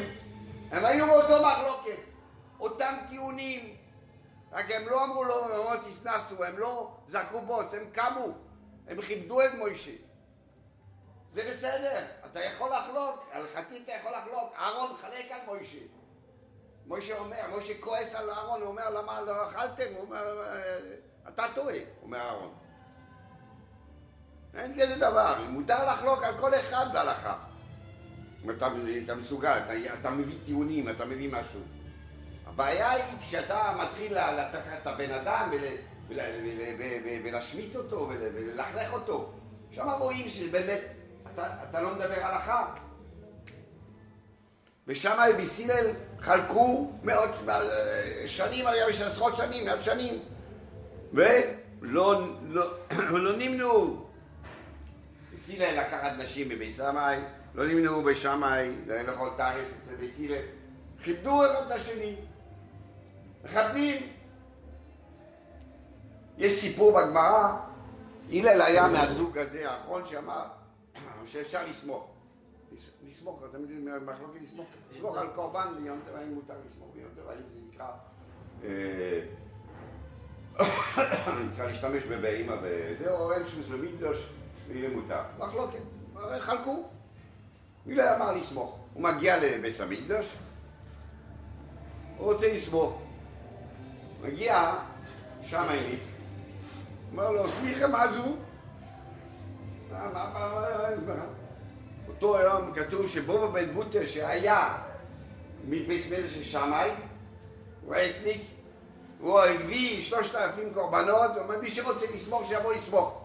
הם היו באותו מחלוקת. אותם טיעונים. רק הם לא אמרו לו, הם לא תסנסו, הם לא זרקו בוץ, הם קמו. הם כיבדו את מוישה. זה בסדר, אתה יכול לחלוק, הלכתית אתה יכול לחלוק. אהרון חלק על מוישה. מוישה אומר, מוישה כועס על אהרון, הוא אומר, למה לא אכלתם? הוא אומר, אתה טועה, אומר אהרון. אין כזה דבר, מותר לחלוק על כל אחד בהלכה. אתה, אתה מסוגל, אתה, אתה מביא טיעונים, אתה מביא משהו. הבעיה היא כשאתה מתחיל לתקע את הבן אדם ולהשמיץ אותו וללכלך אותו. שם רואים שבאמת אתה, אתה לא מדבר הלכה. ושם בסילל חלקו מאות שנים, עשרות שנים, מאות שנים. ולא לא, לא נמנו. בסילל לקחת נשים בבי שמאי, לא נמנו בשמאי, לא היה לכל תארס אצל בסילל. כיבדו את השני, מכבדים. יש סיפור בגמרא, הלל היה מהזוג הזה האחרון שאמר שאפשר לסמוך. לסמוך, אתה תמיד מחלוקת לסמוך. לסמוך על קורבן ביום טבעי מותר לסמוך, ביום טבעי זה נקרא... נקרא להשתמש בבהמה וזה, או אין שום במקדש, ויהיה מותר. מחלוקת, חלקו. הלל אמר לסמוך. הוא מגיע לבית המקדש, הוא רוצה לסמוך. מגיע שם העילית. אומר לו, סמיכה מה זו? אותו היום כתוב שבובה בן בוטר שהיה מבית מזה של שמאי, הוא אתניק, הוא הביא שלושת אלפים קורבנות, הוא אומר, מי שרוצה לסמוך, שיבוא לסמוך.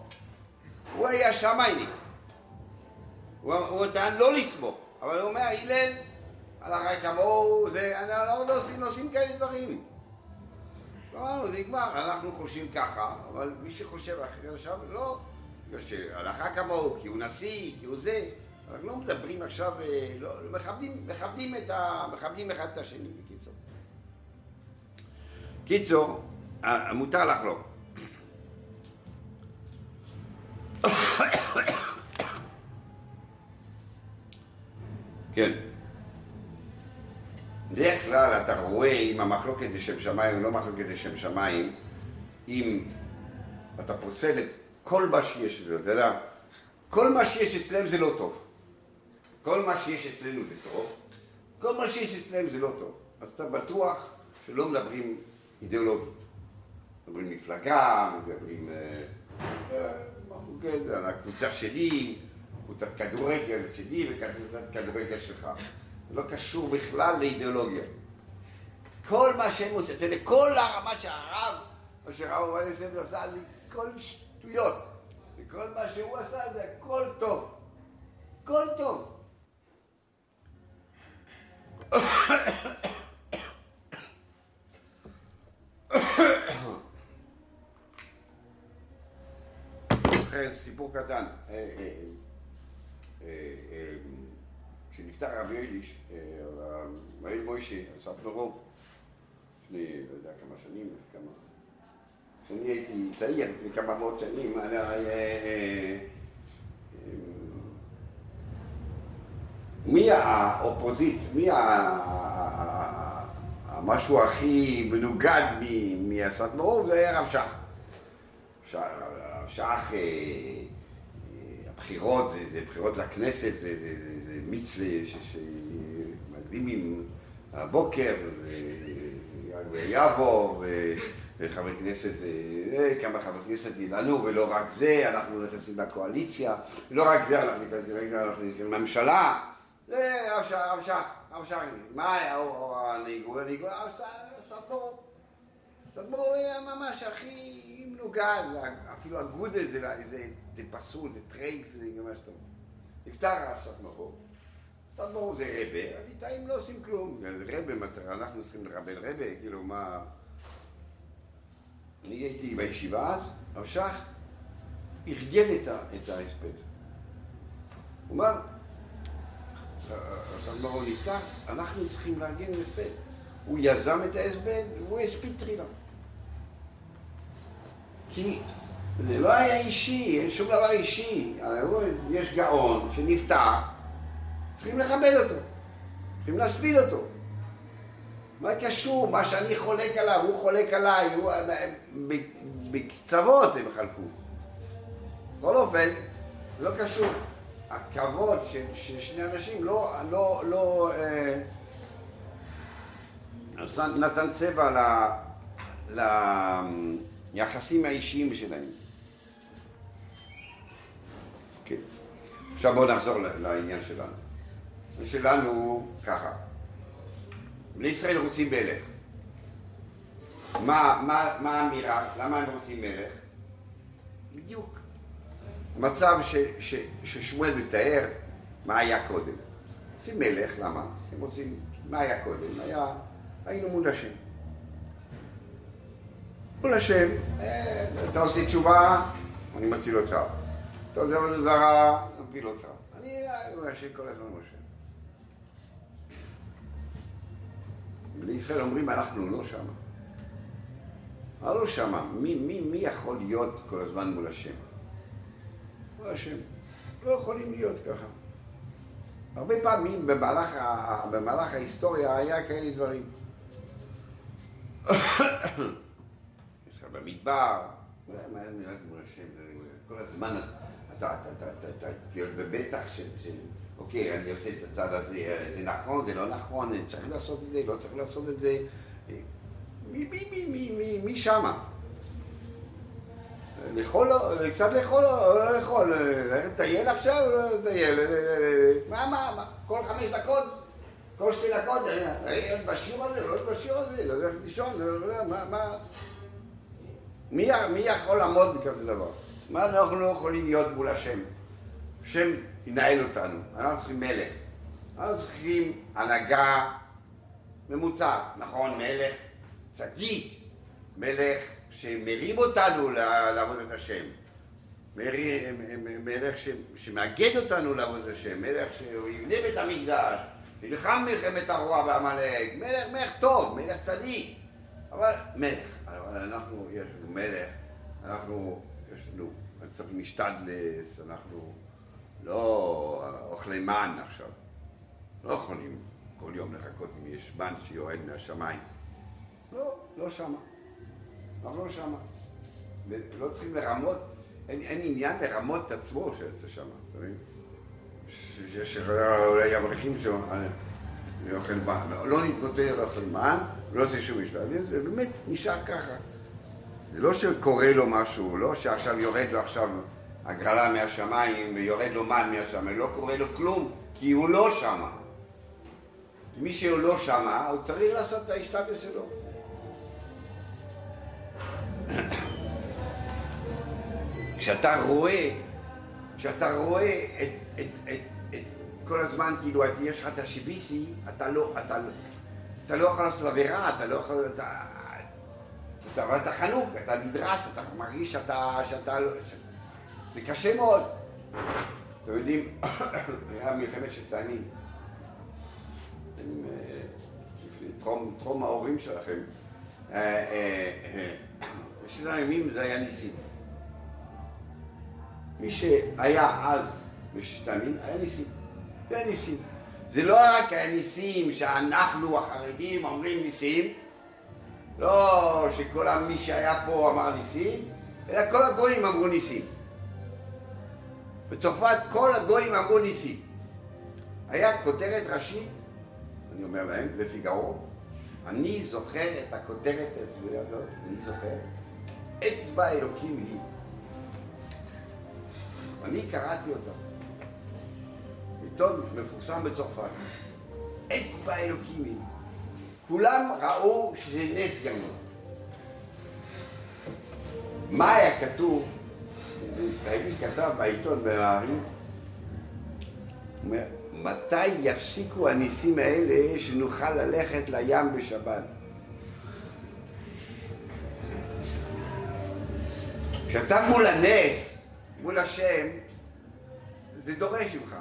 הוא היה שמאייניק. הוא טען לא לסמוך, אבל הוא אומר, הלל, הלכה כמוהו, אנחנו לא עושים כאלה דברים. אמרנו, זה נגמר, אנחנו חושבים ככה, אבל מי שחושב אחרי עכשיו, לא. הלכה כמוהו, כי הוא נשיא, כי הוא זה. אנחנו לא מדברים עכשיו, מכבדים אחד את השני, בקיצור. קיצור, מותר לחלוק. כן. בדרך כלל אתה רואה אם המחלוקת לשם שמיים או לא מחלוקת לשם שמיים, אם אתה פוסל את כל מה שיש אצלנו, אתה יודע, כל מה שיש אצלם זה לא טוב. כל מה שיש אצלנו זה טוב, כל מה שיש אצלם זה לא טוב. אז אתה בטוח שלא מדברים אידיאולוגית. מדברים מפלגה, מדברים... הקבוצה שלי, קבוצת כדורגל שלי וקבוצת כדורגל שלך. זה לא קשור בכלל לאידיאולוגיה. כל מה שהם עושים, זה לכל מה שהרב, מה שהרב עובד אצלנו עשה, זה כל שטויות. וכל מה שהוא עשה זה הכל טוב. הכל טוב. אחרי סיפור קטן. כשנפטר רבי אליש, רבי מוישה, אסף נורוב, לפני, לא יודע, כמה שנים, כמה... כשאני הייתי צעיר, לפני כמה מאות שנים, אני... מי האופוזיט, מי המשהו הכי מנוגד מאסף נורוב, זה היה רב שח. רב שח, הבחירות, זה בחירות לכנסת, זה... מיץ שמקדימים הבוקר, ויבוא, וחבר כנסת, כמה חבר כנסת ילנו, ולא רק זה, אנחנו נכנסים לקואליציה, לא רק זה, אנחנו נכנסים לממשלה, זה רב שח, רב שח, מה היה, הניגוד, הניגוד, סדמור, סדמור היה ממש הכי מנוגד, אפילו הגודל זה פסול, זה טרייף, זה מה שאתה רוצה. נפטר הסף נורוב. קצת ברור זה רבה, הליטאים לא עושים כלום. רבה מצרה, אנחנו צריכים לרבל רבה, כאילו מה... אני הייתי בישיבה אז, המשך, ארגן את ההספד. הוא אמר, הסד ברור נפתח, אנחנו צריכים לארגן את ההספד. הוא יזם את ההספד, הוא הספיד טרילה. כי זה לא היה אישי, אין שום דבר אישי. יש גאון שנפטר, צריכים לכבד אותו, צריכים להספיד אותו. מה קשור? מה שאני חולק עליו, הוא חולק עליי, הוא... בקצוות הם חלקו. בכל אופן, לא קשור. הכבוד של, של שני אנשים לא... לא, לא אה... נתן צבע ל... ל... יחסים האישיים שלהם. כן. עכשיו בואו נחזור לעניין שלנו. שלנו הוא ככה. בני ישראל רוצים מלך. מה, מה, מה האמירה? למה הם רוצים מלך? בדיוק. מצב ש, ש, ששמואל מתאר מה היה קודם. רוצים מלך, למה? הם רוצים, מה היה קודם? היה, היינו מול השם. מול השם, אתה עושה תשובה, אני מציל אותך. אתה עושה לנו זרה, אני מפיל אותך. אני מול השם כל הזמן מול השם. בני ישראל אומרים, אנחנו לא שמה. אנחנו לא שמה. מי, מי, מי יכול להיות כל הזמן מול השם? מול השם. לא יכולים להיות ככה. הרבה פעמים במהלך, במהלך ההיסטוריה היה כאלה דברים. במדבר, אולי מה היה מיועד מול השם, כל הזמן אתה תהיה בבטח של, אוקיי, אני עושה את הצד הזה, זה נכון, זה לא נכון, אני צריך לעשות את זה, לא צריך לעשות את זה, מי שמה? קצת לאכול או לא לאכול, תטייל עכשיו או לא תטייל, מה, מה, מה, כל חמש דקות, כל שתי דקות, אין בשיעור הזה, לא אין בשיעור הזה, לא הולך לישון, מה, מה? מי, מי יכול לעמוד בכזה דבר? מה אנחנו לא יכולים להיות מול השם? השם ינהל אותנו, אנחנו צריכים מלך. אנחנו צריכים הנהגה ממוצעת, נכון? מלך צדיק, מלך שמרים אותנו לעבודת השם, מלך ש, שמאגד אותנו לעבודת השם, מלך שיבנה את המקדש, ילחם מלחמת הרוע בעמלק, מלך, מלך טוב, מלך צדיק, אבל מלך. אבל אנחנו, יש לנו מלך, אנחנו, יש לנו, אני צריך משתדלס, אנחנו לא אוכלי מן עכשיו. לא יכולים כל יום לחכות אם יש מן שיורד מהשמיים. לא, לא שמה. אנחנו לא שמה. ולא צריכים לרמות, אין, אין עניין לרמות את עצמו שאתה שמה, אתה מבין? שיש אולי יברכים שם, אני אוכל מן, לא נתנותן לא אוכל מן, לא עושה שום משוואה, זה באמת נשאר ככה. זה לא שקורה לו משהו, לא שעכשיו יורד לו עכשיו הגרלה מהשמיים ויורד לו מן מהשמיים, לא קורה לו כלום, כי הוא לא שמה. מי שהוא לא שמה, הוא צריך לעשות את ההשתדלות שלו. כשאתה רואה, כשאתה רואה את, את, את, את כל הזמן, כאילו, יש לך את השיביסי, אתה לא, אתה לא... אתה לא יכול לעשות עבירה, אתה לא יכול... אתה... אתה, אתה חנוק, אתה נדרס, אתה מרגיש שאתה... שאתה... זה קשה מאוד. אתם יודעים, היה מלחמת שתענים. טרום ההורים שלכם. שתעני ימים זה היה ניסים. מי שהיה אז בשתענים היה ניסים. זה היה ניסים. זה לא רק הניסים שאנחנו החרדים אומרים ניסים, לא שכל מי שהיה פה אמר ניסים, אלא כל הגויים אמרו ניסים. בצרפת כל הגויים אמרו ניסים. היה כותרת ראשית, אני אומר להם, לפיגארו, אני זוכר את הכותרת האצבע הזאת, אני זוכר, אצבע אלוקים היא. אני קראתי אותה. עיתון מפורסם בצרפת, אצבע אלוקים. כולם ראו שזה נס גמור. מה היה כתוב? ישראלי כתב בעיתון במעריב, הוא אומר, מתי יפסיקו הניסים האלה שנוכל ללכת לים בשבת? כשאתה מול הנס, מול השם, זה דורש ממך.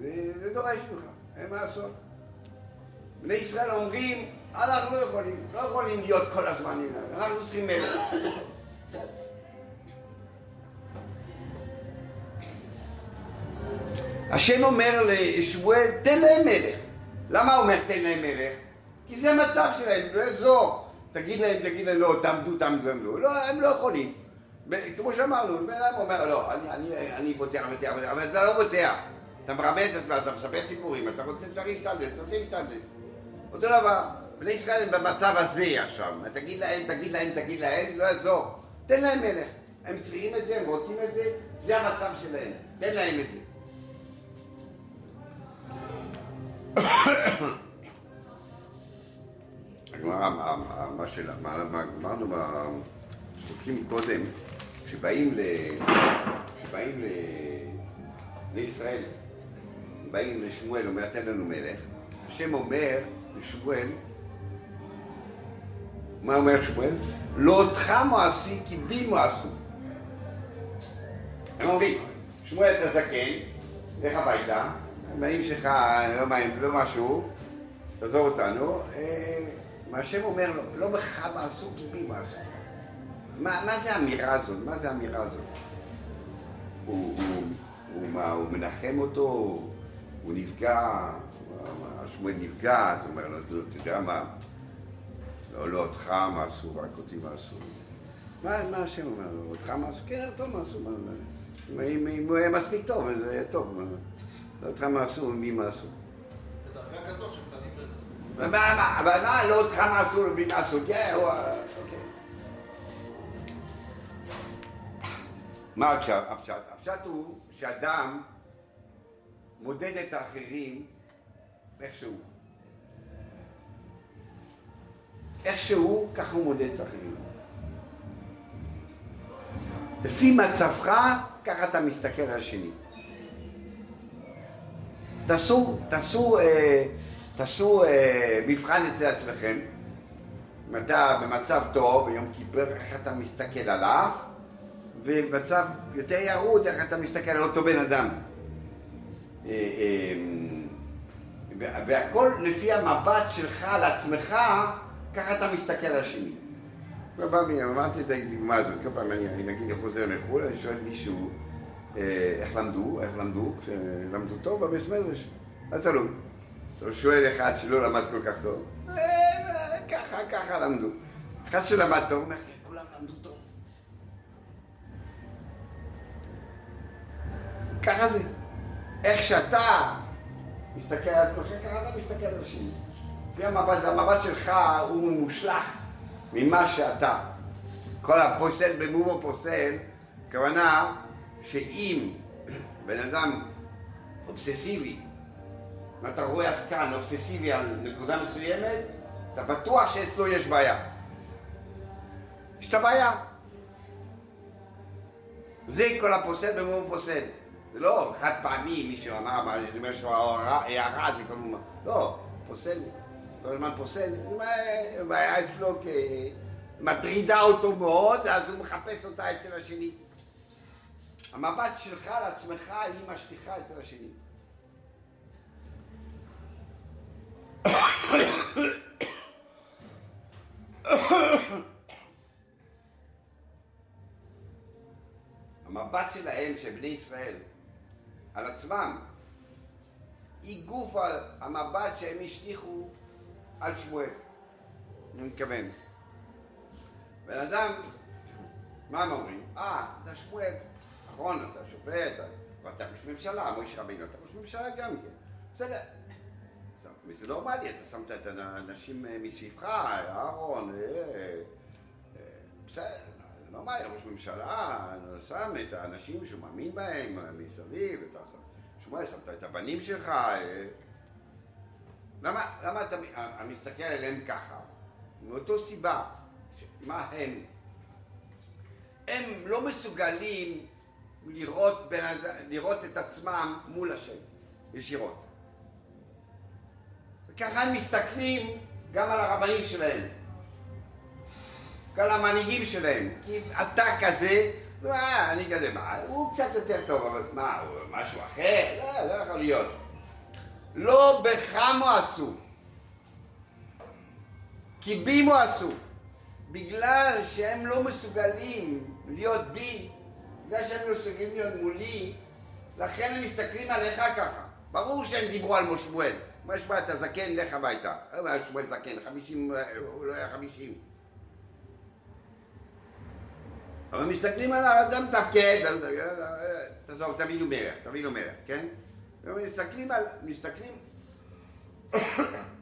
זה, זה דורש ממך, אין מה לעשות. בני ישראל אומרים, אנחנו לא יכולים, לא יכולים להיות כל הזמן, אנחנו צריכים מלך. השם אומר לישמעאל, תן להם מלך. למה הוא אומר תן להם מלך? כי זה המצב שלהם, לא יעזור. תגיד להם, תגיד להם, לא, תעמדו, תעמדו, הם לא. לא, הם לא יכולים. כמו שאמרנו, בן אדם אומר, לא, אני, אני, אני בוטח, בוטח, בוטח, אבל אתה לא בוטח. אתה מרמז, אתה מספר סיפורים, אתה רוצה, צריך להשתנדס, אתה רוצה להשתנדס. אותו דבר, בני ישראל הם במצב הזה עכשיו. תגיד להם, תגיד להם, תגיד להם, זה לא יעזור. תן להם מלך. הם צריכים את זה, הם רוצים את זה, זה המצב שלהם. תן להם את זה. מה אמרנו בחוקים קודם, שבאים לישראל, באים לשמואל, אומר תן לנו מלך. השם אומר לשמואל, מה אומר שמואל? לא אותך מועשי כי בי מועשו. הם אומרים, שמואל אתה זקן, לך הביתה, הבנים שלך, לא משהו, תעזור אותנו. מה השם אומר לו, לא בך מעשו, כי בי מעשו. מה זה האמירה הזאת? מה זה האמירה הזאת? הוא מנחם אותו, הוא נפגע, השמואל נפגע, אז הוא אומר לו, תדע מה, לא, לא, אותך מעשו, רק אותי מעשו. מה השם אומר לו, אותך מעשו? כן, אותו מעשו. אם הוא היה מספיק טוב, אז היה טוב. לא אותך מעשו, מי מעשו? בדרגה כזאת שמתנים לב. אבל מה, לא אותך מעשו, מי מעשו? כן, הוא... אוקיי. מה הפשט? הפשט הוא שאדם מודד את האחרים איכשהו. איכשהו, כך הוא מודד את האחרים. לפי מצבך, ככה אתה מסתכל על השני. תעשו, תעשו, תעשו מבחן אצל עצמכם. אם אתה במצב טוב, ביום כיפור, איך אתה מסתכל עליו, ובמצב יותר ירוד, איך אתה מסתכל על אותו בן אדם. והכל לפי המבט שלך על עצמך, ככה אתה מסתכל על השני. כל פעם אני אמרתי את הדוגמה הזאת, כל פעם אני נגיד חוזר לחו"ל, אני שואל מישהו, איך למדו, איך למדו, כשלמדו טוב בבית מדרש, לא תלוי. אתה שואל אחד שלא למד כל כך טוב, ככה, ככה למדו. אחד שלמד טוב, אומר, כולם למדו טוב. ככה זה. איך שאתה מסתכל על עצמך, ככה אתה מסתכל על השני. המבט שלך הוא מושלך ממה שאתה. כל הפוסל במומו פוסל, הכוונה, שאם בן אדם אובססיבי, אם אתה רואה עסקן אובססיבי על נקודה מסוימת, אתה בטוח שאצלו יש בעיה. יש את הבעיה. זה כל הפוסל במה הוא פוסל. זה לא חד פעמי, מישהו אמר, מה זה אומר שהוא הערה, זה כל מה. לא, פוסל, כל הזמן פוסל. הבעיה אצלו מטרידה אותו מאוד, אז הוא מחפש אותה אצל השני. המבט שלך על עצמך היא משליחה אצל השני. המבט שלהם, של בני ישראל, על עצמם, היא גוף המבט שהם השליחו על שמואל. אני מתכוון. בן אדם, מה הם אומרים? אה, אתה שמואל. נכון, אתה שופט, ואתה ראש ממשלה, מוישה רבינו, אתה ראש ממשלה גם כן. בסדר. וזה לא נורמלי, אתה שמת את האנשים מסביבך, אהרון, בסדר, זה נורמלי, ראש ממשלה, שם את האנשים שהוא מאמין בהם מסביב, שמואל, שמת את הבנים שלך. למה אתה מסתכל עליהם ככה? מאותו סיבה, מה הם? הם לא מסוגלים לראות, בין, לראות את עצמם מול השם, ישירות. ככה הם מסתכלים גם על הרבנים שלהם, על המנהיגים שלהם, כי אתה כזה, אה, אני כזה, מה, הוא קצת יותר טוב, אבל מה, הוא משהו אחר? לא, לא יכול להיות. לא בחמו עשו, כי בימו עשו, בגלל שהם לא מסוגלים להיות בי, בגלל שהם לא מסוגלים להיות מולי, לכן הם מסתכלים עליך ככה. ברור שהם דיברו על מושמואל. מה שמואל, אתה זקן, לך הביתה. שמואל זקן, חמישים, הוא לא היה חמישים. אבל מסתכלים על האדם תפקד, תעזוב, תבינו מלך, תבינו מלך, כן? ומסתכלים על, מסתכלים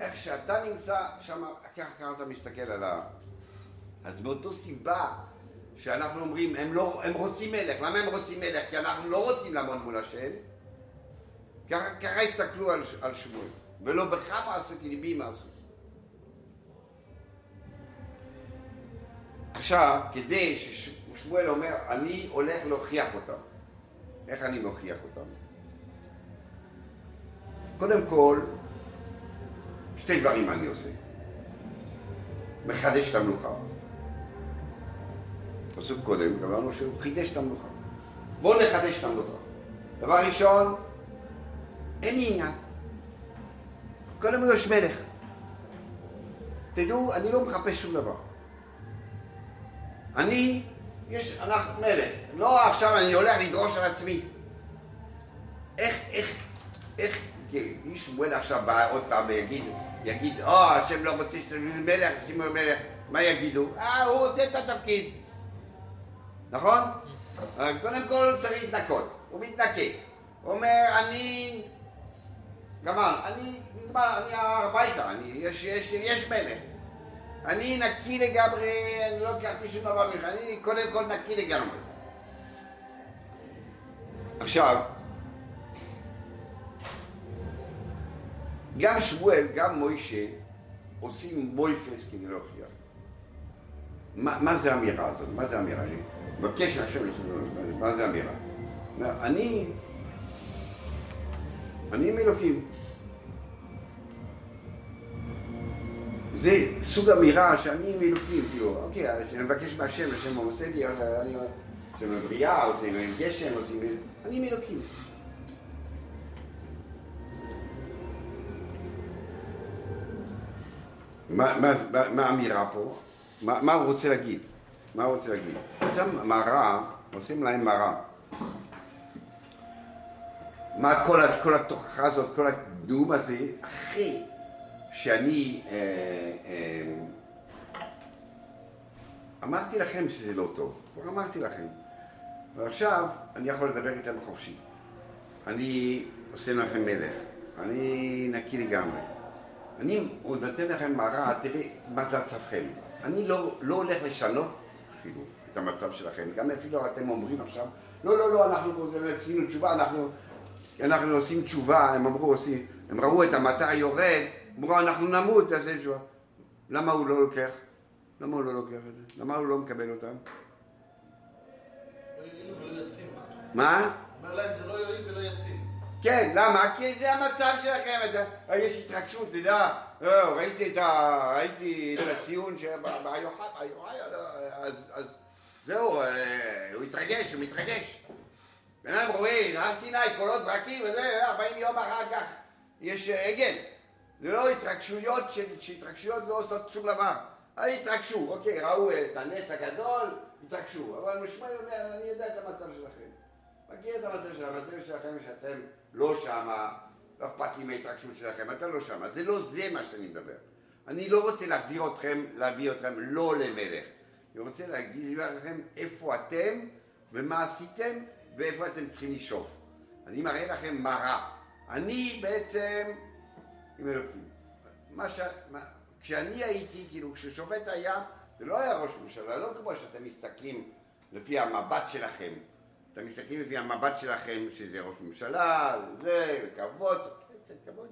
איך שאתה נמצא שם, ככה ככה אתה מסתכל עליו. אז באותו סיבה שאנחנו אומרים, הם, לא, הם רוצים מלך. למה הם רוצים מלך? כי אנחנו לא רוצים לעמוד מול השם. ככה, ככה הסתכלו על, על שמואל. ולא בך מה עשו, כי ליבי מה עשו. עכשיו, כדי ששמואל אומר, אני הולך להוכיח אותם. איך אני מוכיח אותם? קודם כל, שתי דברים אני עושה. מחדש את המלוכה. פסוק קודם, אמרנו שהוא חידש את המלוכה. בואו נחדש את המלוכה. דבר ראשון, אין עניין. קודם כל יש מלך. תדעו, אני לא מחפש שום דבר. אני, יש, אנחנו מלך. לא עכשיו אני הולך לדרוש על עצמי. איך, איך, איך, כאילו, שמואל עכשיו בא עוד פעם ויגיד, יגיד, או, השם לא רוצה שתביאו מלך, שימו מלך. מה יגידו? אה, הוא רוצה את התפקיד. נכון? קודם כל צריך להתנקות. הוא מתנקה. הוא אומר, אני... גמר, אני... נגמר, אני הביתה, אני... יש, יש, יש מלך. אני נקי לגמרי, אני לא קחתי שום דבר ממך, אני קודם כל נקי לגמרי. עכשיו, גם שמואל, גם מוישה, עושים מויפס כדי להוכיח. מה, מה זה האמירה הזאת? מה זה האמירה? אני מבקש עכשיו לשאול, מה זה האמירה? אני... אני מלוכים. זה סוג אמירה שאני מלוכים, כאילו, אוקיי, אני מבקש מהשם, השם עושה לי, אני מבריאה, עושה לי גשם, עושים לי... אני מלוכים. מה האמירה פה? מה הוא רוצה להגיד? מה הוא רוצה להגיד? עושים מראה, עושים להם מראה. מה כל, כל התוכחה הזאת, כל הדום הזה, אחרי שאני אה, אה, אמרתי לכם שזה לא טוב, כבר אמרתי לכם, ועכשיו אני יכול לדבר איתם חופשי. אני עושה לכם מלך, אני נקי לגמרי, אני עוד נתן לכם מראה, תראה מה זה הצבכם. אני לא, לא הולך לשנות אפילו את המצב שלכם, גם אפילו אתם אומרים עכשיו, לא, לא, לא, אנחנו עשינו תשובה, אנחנו... אנחנו עושים תשובה, הם אמרו, עושים, הם ראו את המטר יורד, אמרו, אנחנו נמות, אז אין תשובה. למה הוא לא לוקח? למה הוא לא לוקח את זה? למה הוא לא מקבל אותם? לא יועיל ולא יציל. מה? אומר להם, זה לא יועיל ולא יציל. כן, למה? כי זה המצב שלכם, יש התרגשות, תדע, ראיתי את הציון של היוחד, אז זהו, הוא התרגש, הוא מתרגש. בינם רואים, הר סיני, קולות ברקים, וזה, ארבעים יום אחר כך יש עגל. זה לא התרגשויות, שהתרגשויות לא עושות שום דבר. אז התרגשו, אוקיי, ראו את הנס הגדול, התרגשו. אבל משמע יודע, אני יודע את המצב שלכם. מכיר את המצב שלכם, המצב שלכם שאתם לא שמה, לא אכפת לי מההתרגשות שלכם, אתה לא שמה. זה לא זה מה שאני מדבר. אני לא רוצה להחזיר אתכם, להביא אתכם לא למלך. אני רוצה להגיד לכם איפה אתם ומה עשיתם, ואיפה אתם צריכים לשאוף. אני מראה לכם מה רע. אני בעצם עם אלוקים. מה ש... מה... כשאני הייתי, כאילו, כששופט היה, זה לא היה ראש ממשלה, לא כמו שאתם מסתכלים לפי המבט שלכם. אתם מסתכלים לפי המבט שלכם, שזה ראש ממשלה, וזה, וכבוד, קצת כבוד.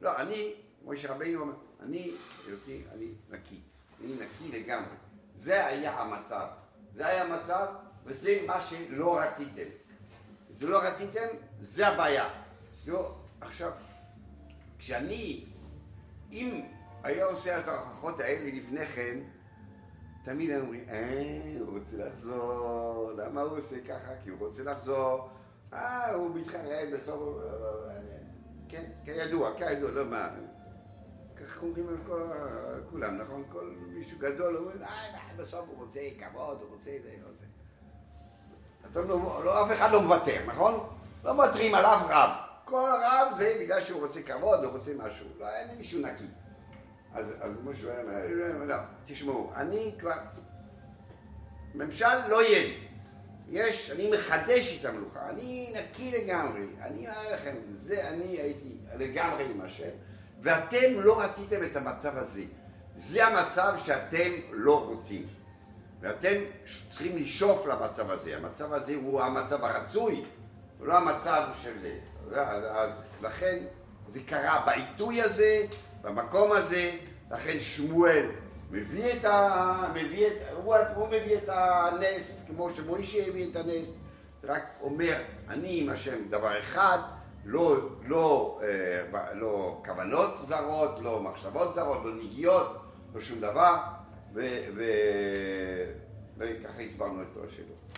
לא, אני, משה רבינו אומר, אני אלוקי, אני נקי. אני נקי לגמרי. זה היה המצב. זה היה המצב, וזה מה שלא רציתם. זה לא רציתם, זה הבעיה. עכשיו, כשאני אם היה עושה את ההוכחות האלה לפני כן, תמיד הם אומרים, אה, הוא רוצה לחזור, למה הוא עושה ככה? כי הוא רוצה לחזור, אה, הוא מתחרט בסוף, כן, כידוע, כידוע, לא מה. כך אומרים על כולם, נכון? כל מישהו גדול אומר, אה, בסוף הוא רוצה כבוד, הוא רוצה זה, הוא רוצה. אף אחד לא מוותר, נכון? לא מוותרים על אף רב. כל רב זה בגלל שהוא רוצה כבוד, הוא רוצה משהו. לא, אין מישהו נקי. אז מישהו אומר, לא, תשמעו, אני כבר... ממשל לא יהיה לי. יש, אני מחדש את המלוכה, אני נקי לגמרי. אני אומר לכם, זה אני הייתי לגמרי עם השם, ואתם לא רציתם את המצב הזה. זה המצב שאתם לא רוצים. ואתם צריכים לשאוף למצב הזה. המצב הזה הוא המצב הרצוי, ולא המצב של זה. אז, אז לכן זה קרה בעיתוי הזה, במקום הזה. לכן שמואל מביא את ה... מביא את... הוא, הוא מביא את הנס, כמו שמוישה הביא את הנס. רק אומר, אני עם השם דבר אחד, לא, לא, אה, לא כוונות זרות, לא מחשבות זרות, לא נגיעות, לא שום דבר. וככה הסברנו את כל השאלות.